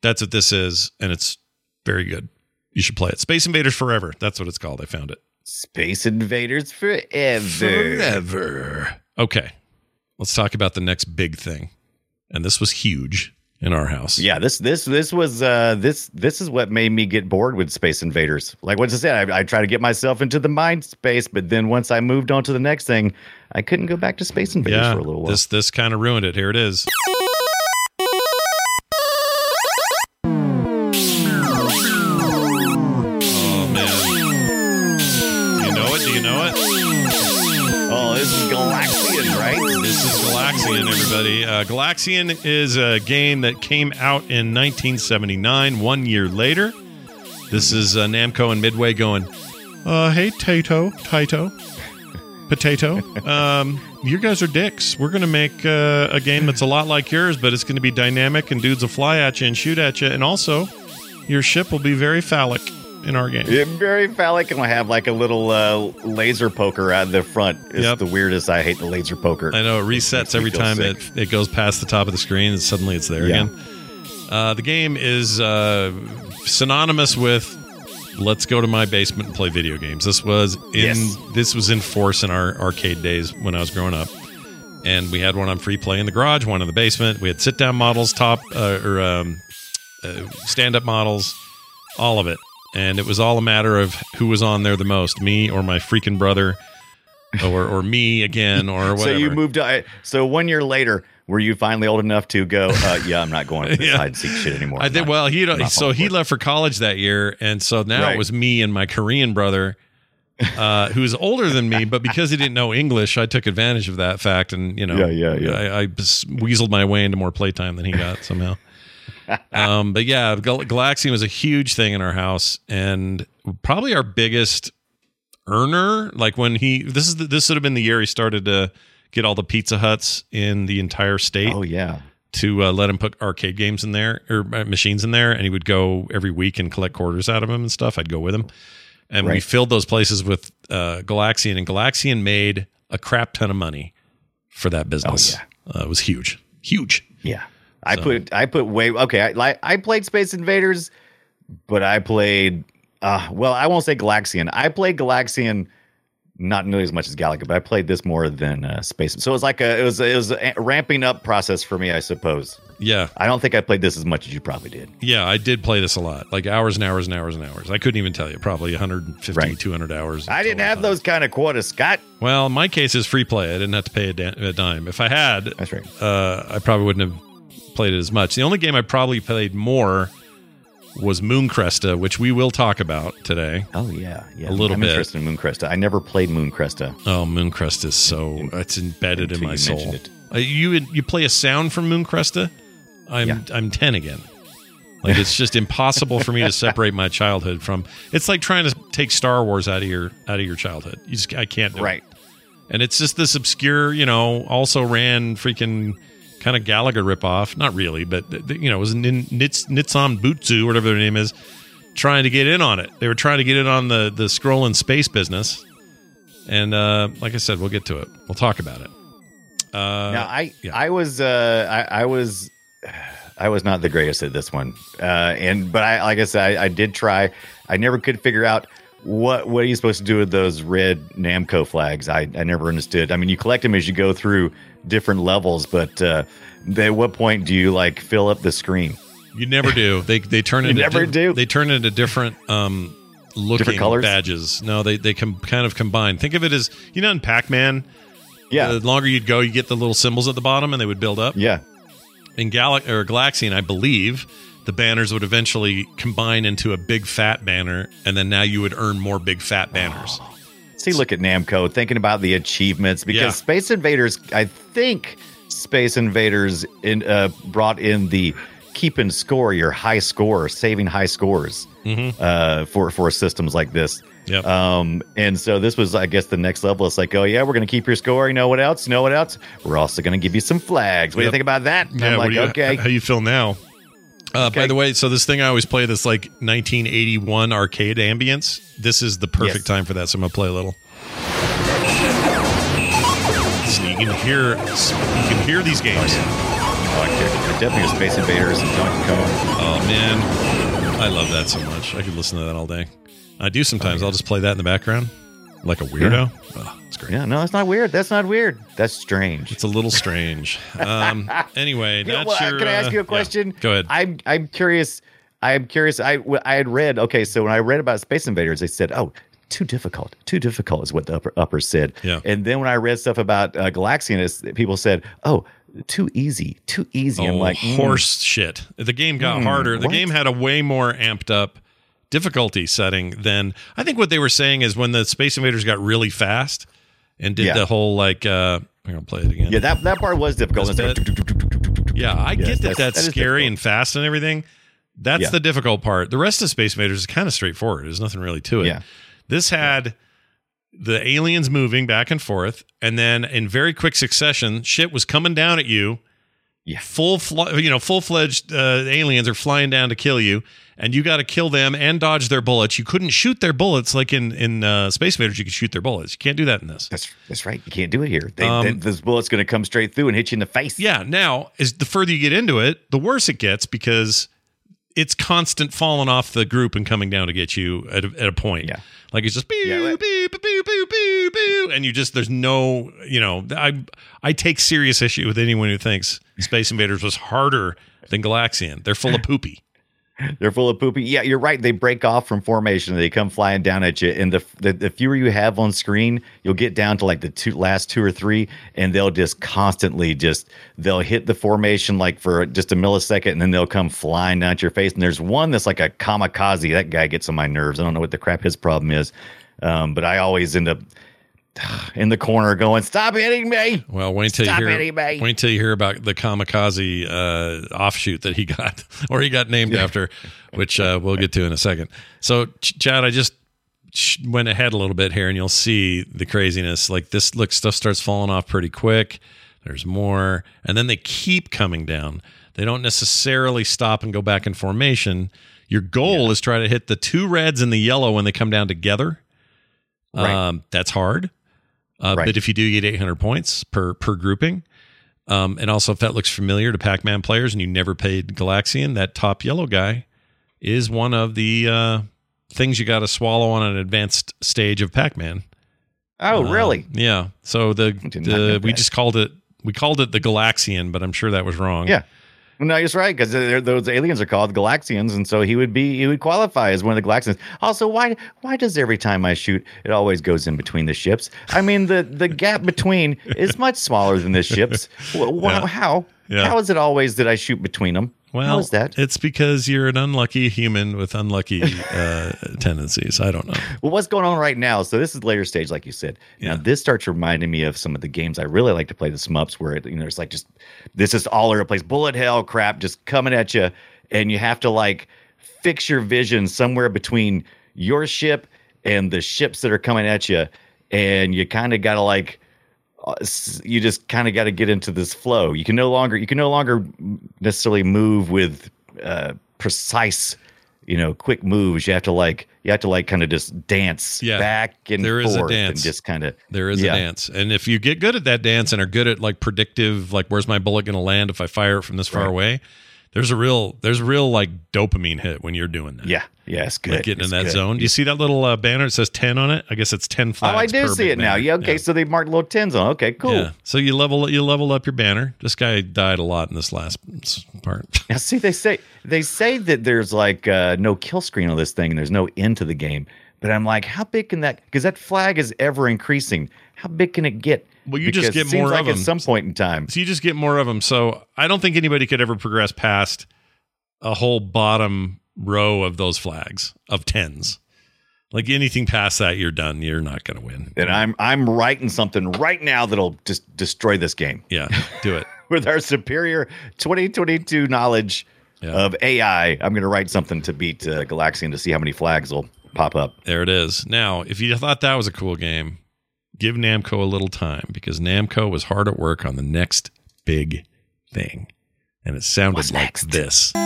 That's what this is, and it's very good. You should play it. Space Invaders Forever. That's what it's called. I found it. Space Invaders forever. Forever. Okay. Let's talk about the next big thing. And this was huge in our house. Yeah, this this this was uh, this this is what made me get bored with Space Invaders. Like what I said, I, I tried to get myself into the mind space, but then once I moved on to the next thing, I couldn't go back to Space Invaders yeah, for a little while. This this kind of ruined it. Here it is. Galaxian, everybody. Uh, Galaxian is a game that came out in nineteen seventy-nine, one year later. This is uh, Namco and Midway going, uh, hey, Taito, Taito, Potato, um, you guys are dicks. We're going to make uh, a game that's a lot like yours, but it's going to be dynamic, and dudes will fly at you and shoot at you, and also, your ship will be very phallic in our game. Yeah, very phallic, and we'll have like a little uh, laser poker out in the front. It's yep. the weirdest. I hate the laser poker. I know, it resets it every time it, it goes past the top of the screen, and suddenly it's there yeah. again. Uh, the game is uh, synonymous with let's go to my basement and play video games. This was in yes. this was in force in our arcade days when I was growing up, and we had one on free play in the garage, one in the basement. We had sit down models, top uh, or um, uh, stand up models, all of it. And it was all a matter of who was on there the most, me or my freaking brother, or or me again, or whatever. So you moved to, so one year later, were you finally old enough to go, uh, yeah, I'm not going to this yeah. hide and seek shit anymore. I did, not, well, he so he left for college that year, and so now right. it was me and my Korean brother, uh, who's older than me, but because he didn't know English, I took advantage of that fact, and you know, yeah, yeah, yeah. I, I weaseled my way into more playtime than he got somehow. um, but yeah, Gal- Galaxian was a huge thing in our house, and probably our biggest earner. Like when he, this is the, this would have been the year he started to get all the Pizza Huts in the entire state. Oh yeah, to uh, let him put arcade games in there or uh, machines in there, and he would go every week and collect quarters out of them and stuff. I'd go with him, and right. we filled those places with uh, Galaxian, and Galaxian made a crap ton of money for that business. Oh, yeah. uh, it was huge, huge. Yeah. I so. put I put way okay. I I played Space Invaders, but I played uh, well. I won't say Galaxian. I played Galaxian not nearly as much as Galaga, but I played this more than uh, Space. So it was like a it was it was a ramping up process for me, I suppose. Yeah, I don't think I played this as much as you probably did. Yeah, I did play this a lot, like hours and hours and hours and hours. I couldn't even tell you, probably one hundred fifty, right. two hundred hours. I didn't have time. Those kind of quotas, Scott. Well, in my case is free play. I didn't have to pay a, da- a dime. If I had, that's right. Uh, I probably wouldn't have played it as much. The only game I probably played more was Mooncresta, which we will talk about today. Oh yeah, yeah. A little I'm bit. I'm interested in Mooncresta. I never played Mooncresta. Oh, Mooncresta is so in, it's embedded in my you soul. Uh, you you play a sound from Mooncresta? I'm yeah. I'm ten again. Like it's just impossible for me to separate my childhood from. It's like trying to take Star Wars out of your out of your childhood. You just I can't do right. it. And it's just this obscure, you know, also ran freaking. Kind of Galaga ripoff, not really, but you know, it was Nits, Nitsan Butsu, whatever their name is, trying to get in on it. They were trying to get in on the the scroll and space business, and uh, like I said, we'll get to it. We'll talk about it. Uh, now, I yeah. I was uh, I, I was I was not the greatest at this one, uh, and but I like I said, I, I did try. I never could figure out. What what are you supposed to do with those red Namco flags? I, I never understood. I mean, you collect them as you go through different levels, but uh, they, at what point do you like fill up the screen? You never do. They they turn you into never di- do. They turn into different um looking different colors? Badges. No, they they com- kind of combine. Think of it as you know in Pac-Man. Yeah, the longer you'd go, you get the little symbols at the bottom, and they would build up. Yeah, in Galax or Galaxian, I believe. The banners would eventually combine into a big fat banner, and then now you would earn more big fat banners. Oh. See, look at Namco, thinking about the achievements, because yeah. Space Invaders, I think Space Invaders in, uh, brought in the keeping score, your high score, saving high scores mm-hmm. uh, for, for systems like this. Yep. Um, and so this was, I guess, the next level. It's like, oh, yeah, we're going to keep your score. You know what else? You know what else? We're also going to give you some flags. What yep. do you think about that? And yeah, I'm like, you, okay. How you feel now? Uh, okay. By the way, so this thing I always play, this like nineteen eighty-one arcade ambience, this is the perfect yes. time for that, so I'm going to play a little. So you can hear you can hear these games. Oh, yeah. oh I can't. I definitely hear Space Invaders and Donkey Kong. Oh, man. I love that so much. I could listen to that all day. I do sometimes. Oh, yeah. I'll just play that in the background. Like a weirdo? Yeah. Oh, it's great. Yeah, no, that's not weird. That's not weird. That's strange. It's a little strange. um, anyway, you that's know, well, your, can I ask you a question? Yeah, go ahead. I'm I'm curious. I'm curious. I I had read. Okay, so when I read about Space Invaders, they said, "Oh, too difficult. Too difficult" is what the upper upper said. Yeah. And then when I read stuff about uh, Galaxian, people said, "Oh, too easy. Too easy." Oh, I'm like, mm. horse shit. The game got mm, harder. The what? game had a way more amped up difficulty setting than I think what they were saying is when the Space Invaders got really fast and did yeah. the whole like uh I'm gonna play it again. Yeah, that, that part was difficult. Yeah, I yes, get that that's, that's that scary and fast and everything. That's yeah. the difficult part. The rest of Space Invaders is kind of straightforward. There's nothing really to it. Yeah. This had yeah. the aliens moving back and forth, and then in very quick succession, shit was coming down at you. Yeah, full, fl- you know, full-fledged uh, aliens are flying down to kill you, and you got to kill them and dodge their bullets. You couldn't shoot their bullets like in in uh, Space Invaders. You could shoot their bullets. You can't do that in this. That's that's right. You can't do it here. They, um, they, this bullet's going to come straight through and hit you in the face. Yeah. Now, as the further you get into it, the worse it gets because it's constant falling off the group and coming down to get you at a, at a point. Yeah. Like it's just boo, yeah, right. boo, boo, boo, boo, boo, boo, and you just there's no you know I I take serious issue with anyone who thinks Space Invaders was harder than Galaxian. They're full of poopy. They're full of poopy. Yeah, you're right. They break off from formation. They come flying down at you, and the the, the fewer you have on screen, you'll get down to like the two last two or three, and they'll just constantly just they'll hit the formation like for just a millisecond, and then they'll come flying down at your face. And there's one that's like a kamikaze. That guy gets on my nerves. I don't know what the crap his problem is, um, but I always end up in the corner going, "Stop hitting me!" Well, wait till Stop you hear. Wait till you hear about the kamikaze uh, offshoot that he got, or he got named yeah. after, which uh, we'll get to in a second. So, Ch- Chad, I just sh- went ahead a little bit here, and you'll see the craziness. Like this, look, stuff starts falling off pretty quick. There's more, and then they keep coming down. They don't necessarily stop and go back in formation. Your goal yeah. is try to hit the two reds and the yellow when they come down together. Right. Um, that's hard. Uh, right. But if you do, you get eight hundred points per per grouping. Um, and also, if that looks familiar to Pac-Man players and you never played Galaxian, that top yellow guy is one of the uh, things you got to swallow on an advanced stage of Pac-Man. Oh, uh, really? Yeah. So the, the we just called it, we called it the Galaxian, but I'm sure that was wrong. Yeah. No, you're right, because those aliens are called Galaxians, and so he would be he would qualify as one of the Galaxians. Also, why why does every time I shoot, it always goes in between the ships? I mean, the, the gap between is much smaller than the ships. Well, yeah. How? Yeah. How is it always that I shoot between them? Well, how is that? It's because you're an unlucky human with unlucky uh, tendencies. I don't know. Well, what's going on right now? So this is later stage, like you said. Yeah. Now this starts reminding me of some of the games I really like to play, the Smups, where it, you know it's like just this is all over the place, bullet hell crap just coming at you, and you have to like fix your vision somewhere between your ship and the ships that are coming at you, and you kind of got to like. You just kind of got to get into this flow. You can no longer you can no longer necessarily move with uh, precise, you know, quick moves. You have to like you have to like kind of just dance yeah. back and there forth is a dance. And just kind of there is yeah. a dance. And if you get good at that dance and are good at like predictive, like where's my bullet going to land if I fire it from this far right. away. There's a real there's a real like dopamine hit when you're doing that. Yeah. Yeah, it's good. Like getting it's in that good. zone. Do you see that little uh, banner that says ten on it? I guess it's ten flags. Oh, I do see it banner. now. Yeah, okay. Yeah. So they marked little tens on. Okay, cool. Yeah. So you level you level up your banner. This guy died a lot in this last part. Now see they say they say that there's like uh, no kill screen on this thing and there's no end to the game. But I'm like, how big can that because that flag is ever increasing. How big can it get? Well, you because just get it seems more like of them at some point in time. So you just get more of them. So I don't think anybody could ever progress past a whole bottom row of those flags of tens. Like anything past that, you're done. You're not going to win. And I'm I'm writing something right now that'll just destroy this game. Yeah, do it with our superior twenty twenty-two knowledge yeah. of A I. I'm going to write something to beat uh, Galaxian to see how many flags will pop up. There it is. Now, if you thought that was a cool game. Give Namco a little time because Namco was hard at work on the next big thing. And it sounded What's like next? this. Oh,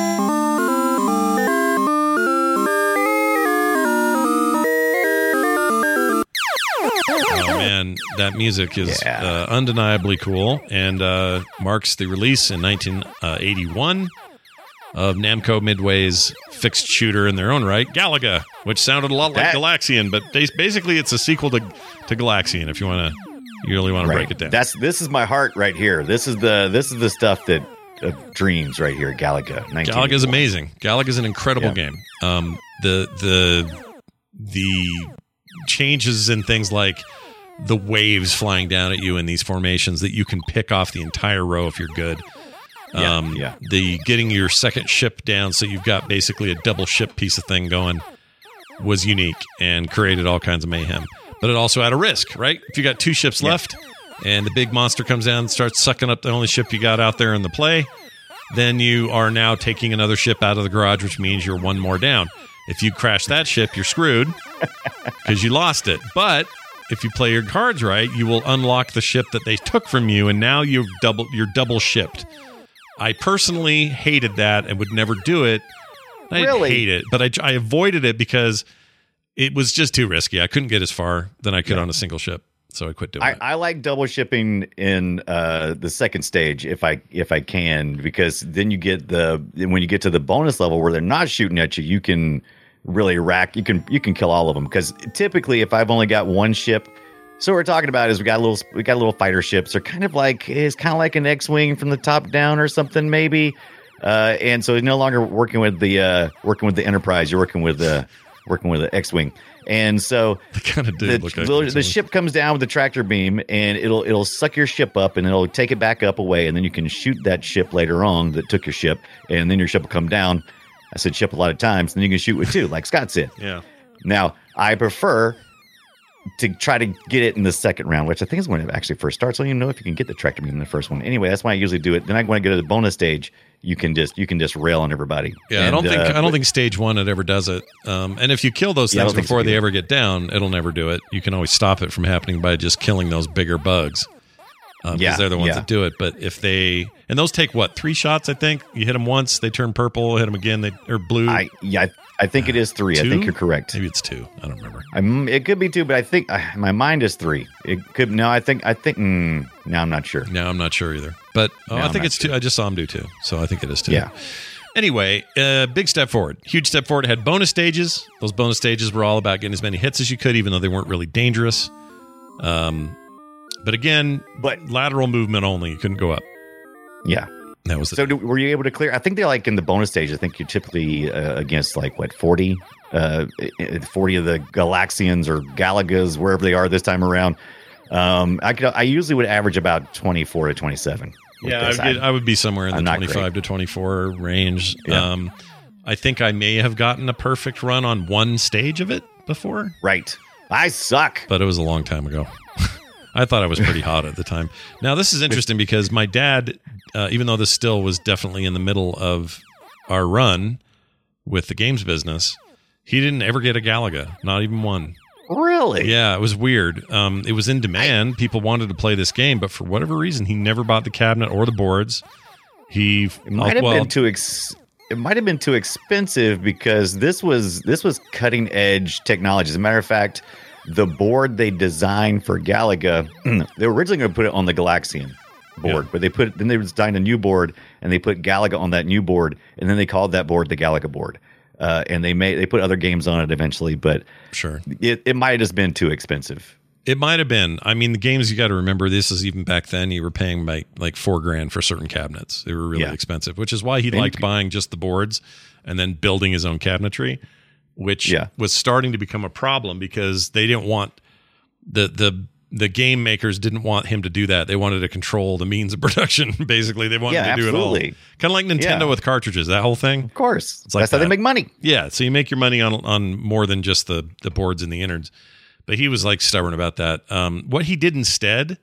man, that music is yeah. uh, undeniably cool and uh, marks the release in nineteen eighty-one of Namco Midway's fixed shooter in their own right, Galaga, which sounded a lot like that, Galaxian, but basically it's a sequel to to Galaxian. If you want to, you really want right. to break it down. That's this is my heart right here. This is the this is the stuff that uh, dreams right here. Galaga. Galaga is amazing. Galaga is an incredible yeah. game. Um, the the the changes in things like the waves flying down at you in these formations that you can pick off the entire row if you're good. Yeah, um, yeah. The getting your second ship down so you've got basically a double ship piece of thing going was unique and created all kinds of mayhem. But it also had a risk, right? If you got two ships yeah. left and the big monster comes down and starts sucking up the only ship you got out there in the play, then you are now taking another ship out of the garage, which means you're one more down. If you crash that ship, you're screwed because you lost it. But if you play your cards right, you will unlock the ship that they took from you, and now you're double, you're double shipped. I personally hated that and would never do it. I really? hate it, but I, I avoided it because it was just too risky. I couldn't get as far than I could yeah. on a single ship, so I quit doing I, it. I like double shipping in uh, the second stage if I if I can, because then you get the when you get to the bonus level where they're not shooting at you, you can really rack. You can you can kill all of them, because typically if I've only got one ship. So what we're talking about is we got little we got little fighter ships. They're kind of like it's kind of like an X-wing from the top down or something maybe, uh, and so you're no longer working with the uh, working with the Enterprise. You're working with the working with the X-wing, and so kind of the, the, the ship comes down with the tractor beam, and it'll it'll suck your ship up, and it'll take it back up away, and then you can shoot that ship later on that took your ship, and then your ship will come down. I said ship a lot of times, and then you can shoot with two, like Scott said. Yeah. Now I prefer to try to get it in the second round, which I think is when it actually first starts. I don't even know if you can get the tractor beam in the first one. Anyway, that's why I usually do it. Then I want to go to the bonus stage. You can just you can just rail on everybody. Yeah, and, I don't think uh, I don't think stage one it ever does it. Um, and if you kill those things yeah, before so they ever get down, it'll never do it. You can always stop it from happening by just killing those bigger bugs. Um, yeah, because they're the ones yeah. that do it. But if they and those take what three shots? I think you hit them once, they turn purple. Hit them again, they or blue. I, yeah, I, I think it is three. Two? I think you're correct. Maybe it's two. I don't remember. I'm, it could be two, but I think uh, my mind is three. It could no. I think I think mm, now I'm not sure. No, I'm not sure either. But oh, no, I think it's sure. two. I just saw him do two, so I think it is two. Yeah. Anyway, uh, big step forward, huge step forward. It had bonus stages. Those bonus stages were all about getting as many hits as you could, even though they weren't really dangerous. Um. But again, but lateral movement only. You couldn't go up. Yeah, that was. The so, do, were you able to clear? I think they're like in the bonus stage. I think you're typically uh, against like what forty, uh, forty of the Galaxians or Galagas, wherever they are this time around. Um, I could, I usually would average about twenty-four to twenty-seven. Yeah, I would, get, I would be somewhere in I'm the twenty-five great. to twenty-four range. Yeah. Um, I think I may have gotten a perfect run on one stage of it before. Right, I suck. But it was a long time ago. I thought I was pretty hot at the time. Now, this is interesting because my dad, uh, even though this still was definitely in the middle of our run with the games business, he didn't ever get a Galaga, not even one. Really? Yeah, it was weird. Um, it was in demand. I, People wanted to play this game, but for whatever reason, he never bought the cabinet or the boards. He it might have well, been too ex- it might have been too expensive because this was this was cutting edge technology. As a matter of fact, the board they designed for Galaga, they were originally going to put it on the Galaxian board, yeah. but they put then they designed a new board and they put Galaga on that new board, and then they called that board the Galaga board. Uh, and they made they put other games on it eventually, but sure, it, it might have just been too expensive. It might have been. I mean, the games you got to remember. This is even back then. You were paying like like four grand for certain cabinets. They were really yeah. expensive, which is why he and liked buying just the boards and then building his own cabinetry. Which yeah. was starting to become a problem because they didn't want the the the game makers didn't want him to do that. They wanted to control the means of production. Basically, they wanted yeah, to absolutely. do it all. Kind of like Nintendo yeah. with cartridges, that whole thing. Of course, it's like that's that. how they make money. Yeah, so you make your money on on more than just the the boards and the innards. But he was like stubborn about that. Um, what he did instead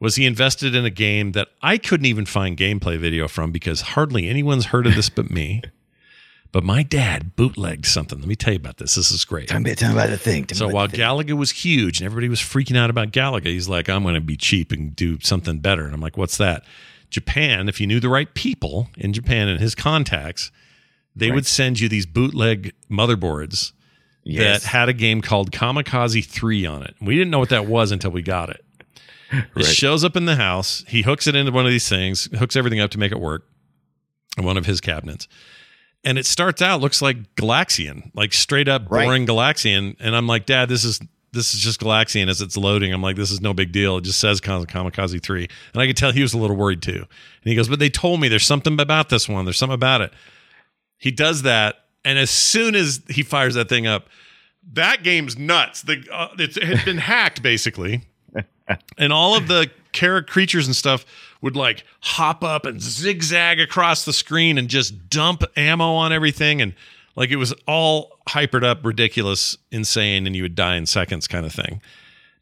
was he invested in a game that I couldn't even find gameplay video from because hardly anyone's heard of this but me. But my dad bootlegged something. Let me tell you about this. This is great. Tell me, tell me about the thing. So while Galaga was huge and everybody was freaking out about Galaga, he's like, I'm going to be cheap and do something better. And I'm like, what's that? Japan, if you knew the right people in Japan and his contacts, they right. would send you these bootleg motherboards yes. that had a game called Kamikaze three on it. We didn't know what that was until we got it. Right. It shows up in the house. He hooks it into one of these things, hooks everything up to make it work. in one of his cabinets. And it starts out, looks like Galaxian, like straight up boring right. Galaxian. And I'm like, Dad, this is this is just Galaxian as it's loading. I'm like, this is no big deal. It just says Kamikaze three. And I could tell he was a little worried too. And he goes, but they told me there's something about this one. There's something about it. He does that. And as soon as he fires that thing up, that game's nuts. The uh, it's, it had been hacked, basically. And all of the character creatures and stuff would like hop up and zigzag across the screen and just dump ammo on everything. And like, it was all hypered up, ridiculous, insane, and you would die in seconds kind of thing.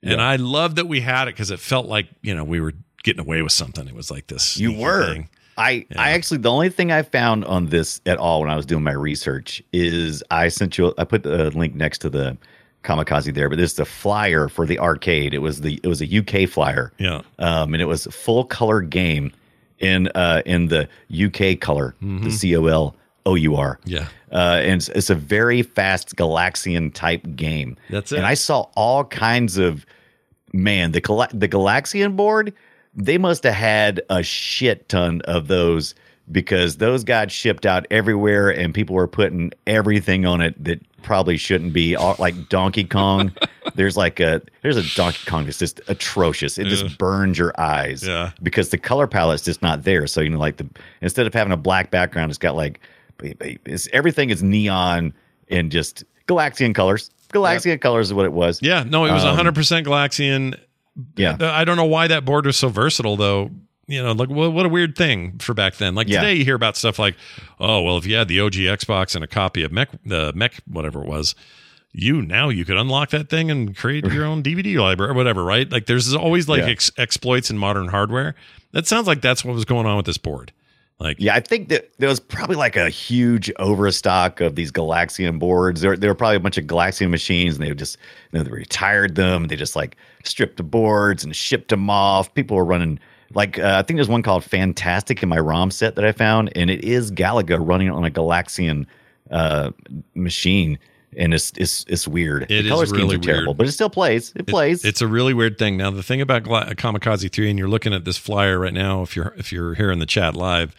And yeah. I loved that we had it because it felt like, you know, we were getting away with something. It was like this. You were. Thing. I, yeah. I actually, the only thing I found on this at all when I was doing my research is I sent you, I put the link next to the Kamikaze there, but this is the flyer for the arcade. It was the, it was a U K flyer. Yeah. Um, and it was full color game in, uh, in the U K color, mm-hmm. the C O L O U R. Yeah. Uh, and it's, it's a very fast Galaxian type game. That's it. And I saw all kinds of, man, the, the Galaxian board, they must have had a shit ton of those because those got shipped out everywhere and people were putting everything on it that probably shouldn't be, all, like Donkey Kong. There's like a there's a Donkey Kong that's just atrocious. It yeah. just burns your eyes yeah. because the color palette's just not there. So, you know, like the instead of having a black background, it's got like it's, everything is neon and just Galaxian colors. Galaxian yep. colors is what it was. Yeah, no, it was um, one hundred percent Galaxian. Yeah, I don't know why that board was so versatile, though. You know, like what a weird thing for back then. Like yeah. today, you hear about stuff like, oh, well, if you had the O G Xbox and a copy of Mech, the uh, Mech, whatever it was, you now you could unlock that thing and create your own D V D library or whatever, right? Like there's always like yeah. ex- exploits in modern hardware. That sounds like that's what was going on with this board. Like, yeah, I think that there was probably like a huge overstock of these Galaxian boards. There, there were probably a bunch of Galaxian machines, and they would just, you know, they retired them. They just like stripped the boards and shipped them off. People were running like uh, I think there's one called Fantastic in my ROM set that I found, and it is Galaga running on a Galaxian uh, machine, and it's it's it's weird. It the is color schemes really are terrible, weird. But it still plays. It, it plays. It's a really weird thing. Now the thing about Gla- Kamikaze three, and you're looking at this flyer right now. If you're if you're here in the chat live.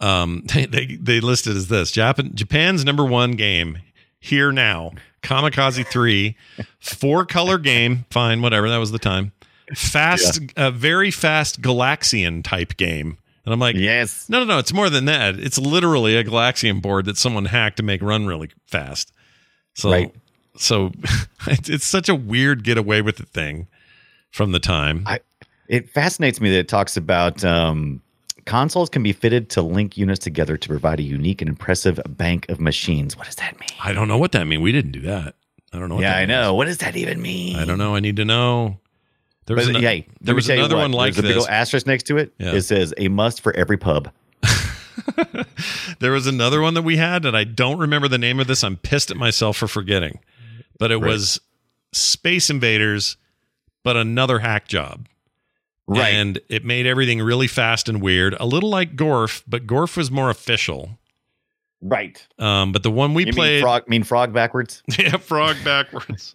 Um, they, they, they listed as this Japan, Japan's number one game here now, Kamikaze three, four color game. Fine. Whatever. That was the time. Fast, yeah. uh, very fast Galaxian type game. And I'm like, yes, no, no, no. It's more than that. It's literally a Galaxian board that someone hacked to make run really fast. So, right. so it's, it's such a weird get away with the thing from the time. I, it fascinates me that it talks about, um, consoles can be fitted to link units together to provide a unique and impressive bank of machines. What does that mean? I don't know what that means. We didn't do that. I don't know. What yeah, that I know. Means. What does that even mean? I don't know. I need to know. There was, but, an, hey, there was another what, one like this. There's a big asterisk next to it. Yeah. It says a must for every pub. There was another one that we had, and I don't remember the name of this. I'm pissed at myself for forgetting. But it right. was Space Invaders, but another hack job. Right. And it made everything really fast and weird, a little like Gorf, but Gorf was more official. Right. Um, but the one we you played... Mean frog, mean frog backwards? Yeah, frog backwards.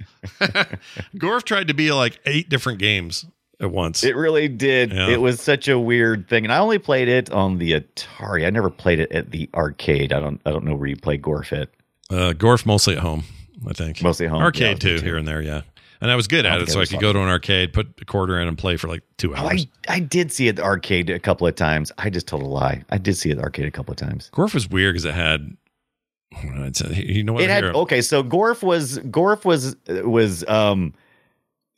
Gorf tried to be like eight different games at once. It really did. Yeah. It was such a weird thing. And I only played it on the Atari. I never played it at the arcade. I don't I don't know where you play Gorf at. Uh, Gorf mostly at home, I think. Mostly at home. Arcade, yeah, too, too, here and there, yeah. And I was good at it, so I could go to an arcade, put a quarter in, and play for like two hours. Oh, I, I did see it at the arcade a couple of times. I just told a lie. I did see it at the arcade a couple of times. Gorf was weird because it had, you know what? It had, okay, so Gorf was Gorf was was um,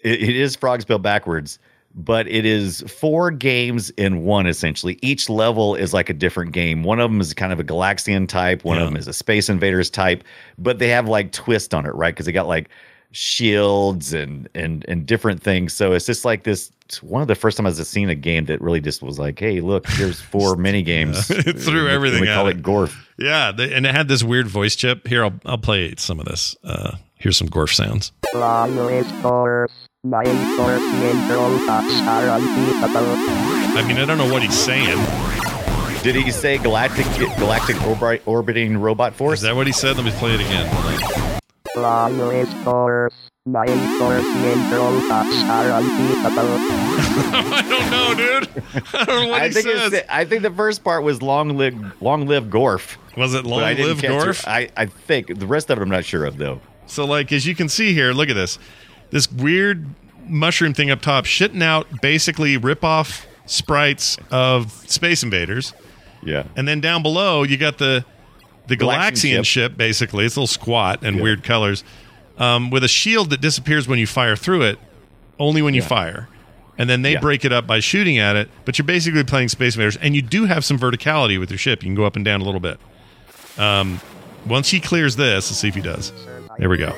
it, it is frog spelled backwards, but it is four games in one essentially. Each level is like a different game. One of them is kind of a Galaxian type. One yeah. of them is a Space Invaders type. But they have like twist on it, right? Because they got like shields and and and different things, so it's just like this. It's one of the first time I've seen a game that really just was like, hey, look, here's four mini games. Yeah, it threw we, everything we call it. it Gorf. Yeah, they, and it had this weird voice chip. Here, I'll I'll play some of this. Uh, here's some Gorf sounds. I mean, I don't know what he's saying. Did he say galactic galactic orbi- orbiting robot force? Is that what he said? Let me play it again. Play. Play is Gorf. My enforcement roll ups are unbeatable. I don't know, dude. I don't know what I he think says. The, I think the first part was long live, long live Gorf. Was it long live Gorf? I, I think. The rest of it I'm not sure of, though. So, like, as you can see here, look at this. This weird mushroom thing up top shitting out basically rip-off sprites of Space Invaders. Yeah. And then down below, you got the, the Galaxian ship. ship, basically. It's a little squat and yeah. weird colors. Um, with a shield that disappears when you fire through it, only when you yeah. fire. And then they yeah. break it up by shooting at it, but you're basically playing Space Invaders, and you do have some verticality with your ship. You can go up and down a little bit. Um, once he clears this, let's see if he does. There we go.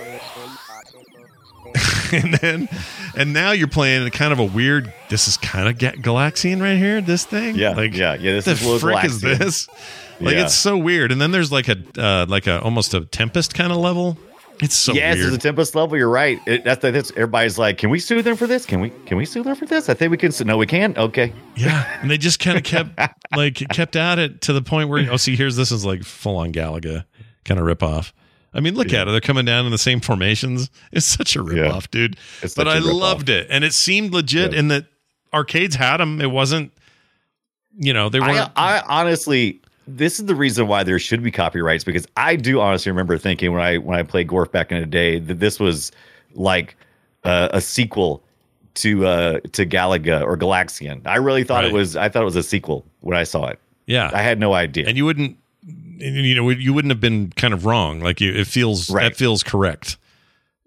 and then, and now you're playing kind of a weird, this is kind of ga- Galaxian right here, this thing? Yeah, like, yeah, yeah. This is the frick Galaxian. Is this? Like, yeah. It's so weird. And then there's like a, uh, like a, almost a Tempest kind of level. It's so yes, weird. Yes, it's a Tempest level. You're right. It, that's, that's everybody's like, can we sue them for this? Can we? Can we sue them for this? I think we can. Sue. No, we can. Okay. Yeah, and they just kind of kept like kept at it to the point where oh, see, here's this is like full on Galaga kind of ripoff. I mean, look yeah. at it. They're coming down in the same formations. It's such a ripoff, yeah. dude. It's but I loved it, and it seemed legit. And yeah. that arcades had them. It wasn't, you know, they weren't. I, I honestly. This is the reason why there should be copyrights, because I do honestly remember thinking when I when I played Gorf back in the day that this was like uh, a sequel to uh, to Galaga or Galaxian. I really thought right. it was. I thought it was a sequel when I saw it. Yeah, I had no idea. And you wouldn't, you know, you wouldn't have been kind of wrong. Like you, it feels right. that feels correct.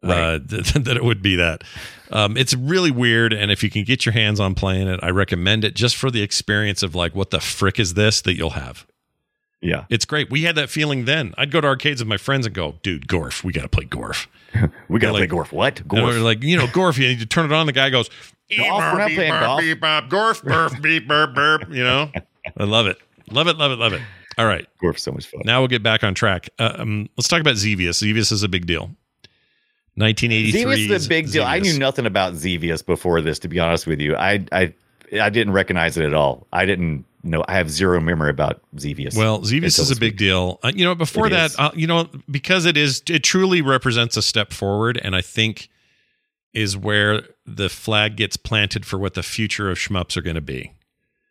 Right. Uh, that, that it would be that. Um, it's really weird, and if you can get your hands on playing it, I recommend it just for the experience of like, what the frick is this that you'll have. Yeah, it's great. We had that feeling then. I'd go to arcades with my friends and go, dude, Gorf, we got to play Gorf. we got to like, play Gorf. What? Gorf. We're like, you know, Gorf, you need to turn it on. The guy goes, golf, beep, burp, beep, burp, Gorf, burf, beep, burp, burp. You know, I love it. Love it, love it, love it. All right. Gorf's so much fun. Now we'll get back on track. Uh, um, let's talk about Xevious. Xevious is a big deal. nineteen eighty-three. Xevious is a big deal. Xevious. I knew nothing about Xevious before this, to be honest with you. I, I, I didn't recognize it at all. I didn't. No, I have zero memory about Xevious. Well, Xevious is a big deal. Uh, you know, before it that, uh, you know, because it is, it truly represents a step forward, and I think is where the flag gets planted for what the future of shmups are going to be.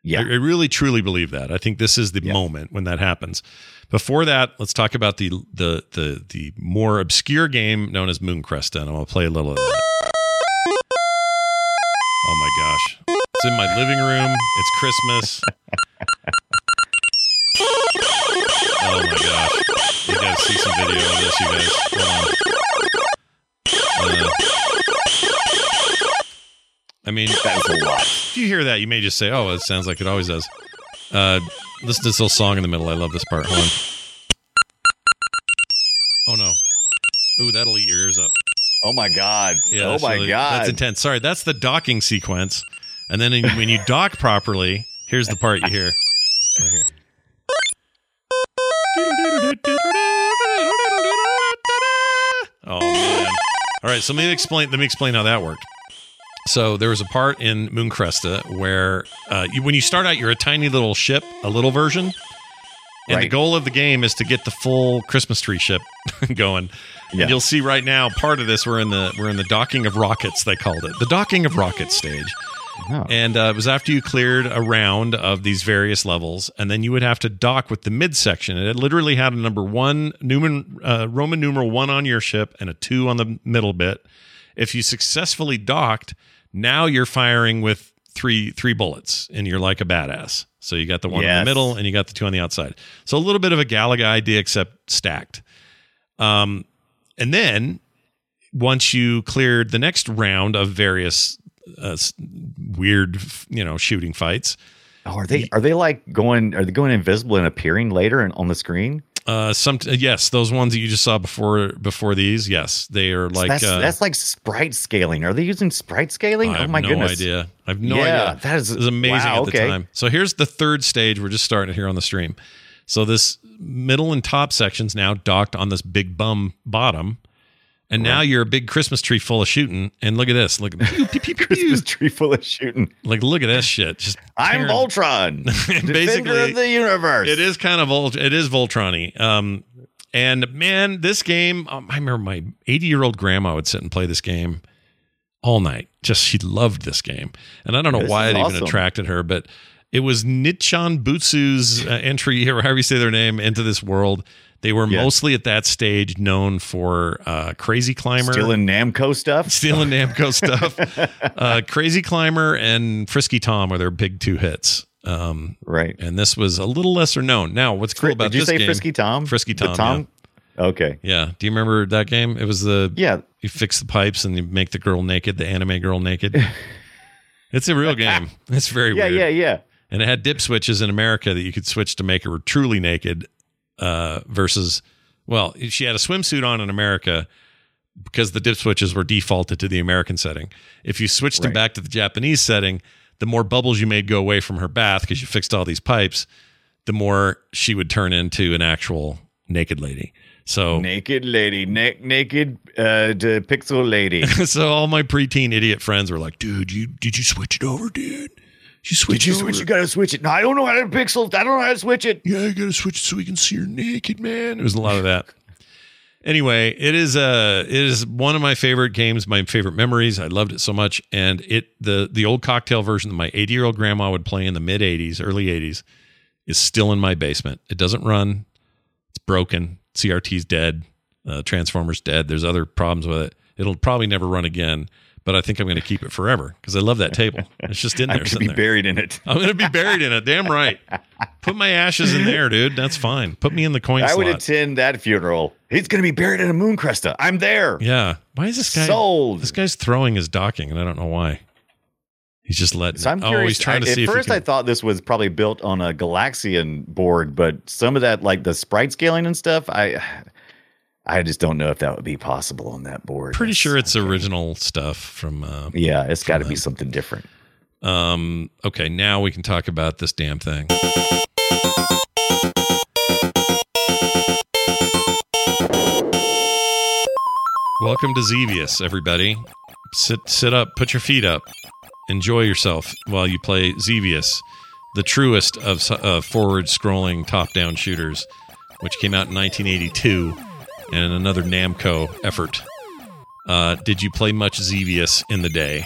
Yeah. I, I really, truly believe that. I think this is the yeah. moment when that happens. Before that, let's talk about the, the, the, the more obscure game known as Mooncresta, and I'm going to play a little of that. Oh, my gosh. It's in my living room. It's Christmas. Oh my gosh! You gotta see some video of this, you guys. Uh, I mean, that's a lot. If you hear that, you may just say, "Oh, it sounds like it always does." Uh, listen to this little song in the middle. I love this part. Hold on. Oh no! Ooh, that'll eat your ears up. Oh my god! Yeah, oh my really, god! That's intense. Sorry, that's the docking sequence. And then when you dock properly, here's the part you hear. Right here. Oh man! All right, so let me explain. Let me explain how that worked. So there was a part in Mooncresta where, uh, you, when you start out, you're a tiny little ship, a little version, and right. the goal of the game is to get the full Christmas tree ship going. Yeah. And you'll see right now, part of this we're in the we're in the docking of rockets. They called it the docking of rockets stage. Oh. And uh, it was after you cleared a round of these various levels, and then you would have to dock with the midsection. And it literally had a number one, Newman, uh, Roman numeral one on your ship and a two on the middle bit. If you successfully docked, now you're firing with three three bullets, and you're like a badass. So you got the one yes. in the middle, and you got the two on the outside. So a little bit of a Galaga idea, except stacked. Um, and then once you cleared the next round of various Uh, weird, you know, shooting fights. Oh, are they? Are they like going? Are they going invisible and appearing later and on the screen? Uh, some yes, those ones that you just saw before before these. Yes, they are like so that's, uh, that's like sprite scaling. Are they using sprite scaling? I oh my no goodness! I have no idea. I have no yeah, idea. That is, is amazing wow, at the okay. time. So here's the third stage. We're just starting here on the stream. So this middle and top section's now docked on this big bum bottom. And now you're a big Christmas tree full of shooting. And look at this. Look, pew, pew, pew, pew. Christmas tree full of shooting. Like, look at this shit. Just I'm tearing. Voltron, defender of the universe. It is kind of Volt. It is Voltron-y. Um, And man, this game, um, I remember my eighty-year-old grandma would sit and play this game all night. Just, she loved this game. And I don't know this why it awesome. even attracted her, but it was Nichon Butsu's uh, entry, or however you say their name, into this world. They were yeah. mostly at that stage known for uh, Crazy Climber. Stealing Namco stuff? Stealing Namco stuff. Uh, Crazy Climber and Frisky Tom were their big two hits. Um, right. And this was a little lesser known. Now, what's cool about this game... Did you say game, Frisky Tom? Frisky Tom, Tom? Yeah. Okay. Yeah. Do you remember that game? It was the... Yeah. You fix the pipes and you make the girl naked, the anime girl naked. It's a real game. It's very yeah, weird. Yeah, yeah, yeah. And it had dip switches in America that you could switch to make her truly naked. Uh, versus, well, she had a swimsuit on in America because the dip switches were defaulted to the American setting. If you switched right. them back to the Japanese setting, the more bubbles you made go away from her bath because you fixed all these pipes, the more she would turn into an actual naked lady. So naked lady, na- naked uh, d- pixel lady. So all my preteen idiot friends were like, "Dude, you did you switch it over, dude? You switch Did you it switch? Over. You gotta switch it. No, I don't know how to pixel. I don't know how to switch it. Yeah, you gotta switch it so we can see your naked, man." It was a lot of that. Anyway, it is uh, it is one of my favorite games, my favorite memories. I loved it so much, and it the the old cocktail version that my eighty-year-old grandma would play in the mid eighties, early eighties, is still in my basement. It doesn't run. It's broken. C R T's dead. Uh, Transformers dead. There's other problems with it. It'll probably never run again. But I think I'm going to keep it forever because I love that table. It's just in there. I'm going to be there. buried in it. I'm going to be buried in it. Damn right. Put my ashes in there, dude. That's fine. Put me in the coin I slot. I would attend that funeral. He's going to be buried in a Mooncresta. I'm there. Yeah. Why is this guy sold? This guy's throwing his docking, and I don't know why. He's just letting. So I'm it. curious. Oh, he's trying to I, see. At if first, can... I thought this was probably built on a Galaxian board, but some of that, like the sprite scaling and stuff, I. I just don't know if that would be possible on that board. Pretty That's, sure it's okay. original stuff from. Uh, yeah, it's got to be something different. Um, okay, now we can talk about this damn thing. Welcome to Xevious, everybody. Sit, sit up, put your feet up, enjoy yourself while you play Xevious, the truest of uh, forward-scrolling top-down shooters, which came out in nineteen eighty-two. And another Namco effort. Uh, did you play much Xevious in the day?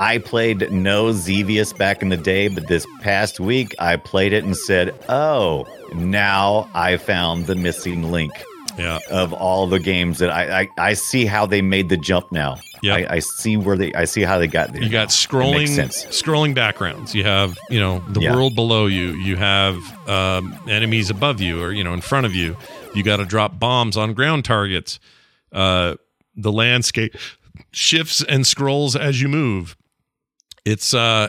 I played no Xevious back in the day, but this past week I played it and said, oh, now I found the missing link yeah. of all the games that I, I, I see how they made the jump now. Yeah. I, I see where they I see how they got there. You got scrolling scrolling backgrounds. You have, you know, the yeah. world below you. You have um, enemies above you or, you know, in front of you. You got to drop bombs on ground targets. Uh, the landscape shifts and scrolls as you move. It's uh,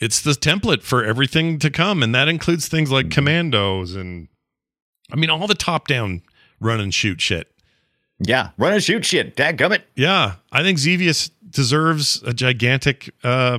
it's the template for everything to come, and that includes things like commandos and, I mean, all the top-down run and shoot shit. Yeah, run and shoot shit. Dadgummit. Yeah, I think Xevious deserves a gigantic, uh,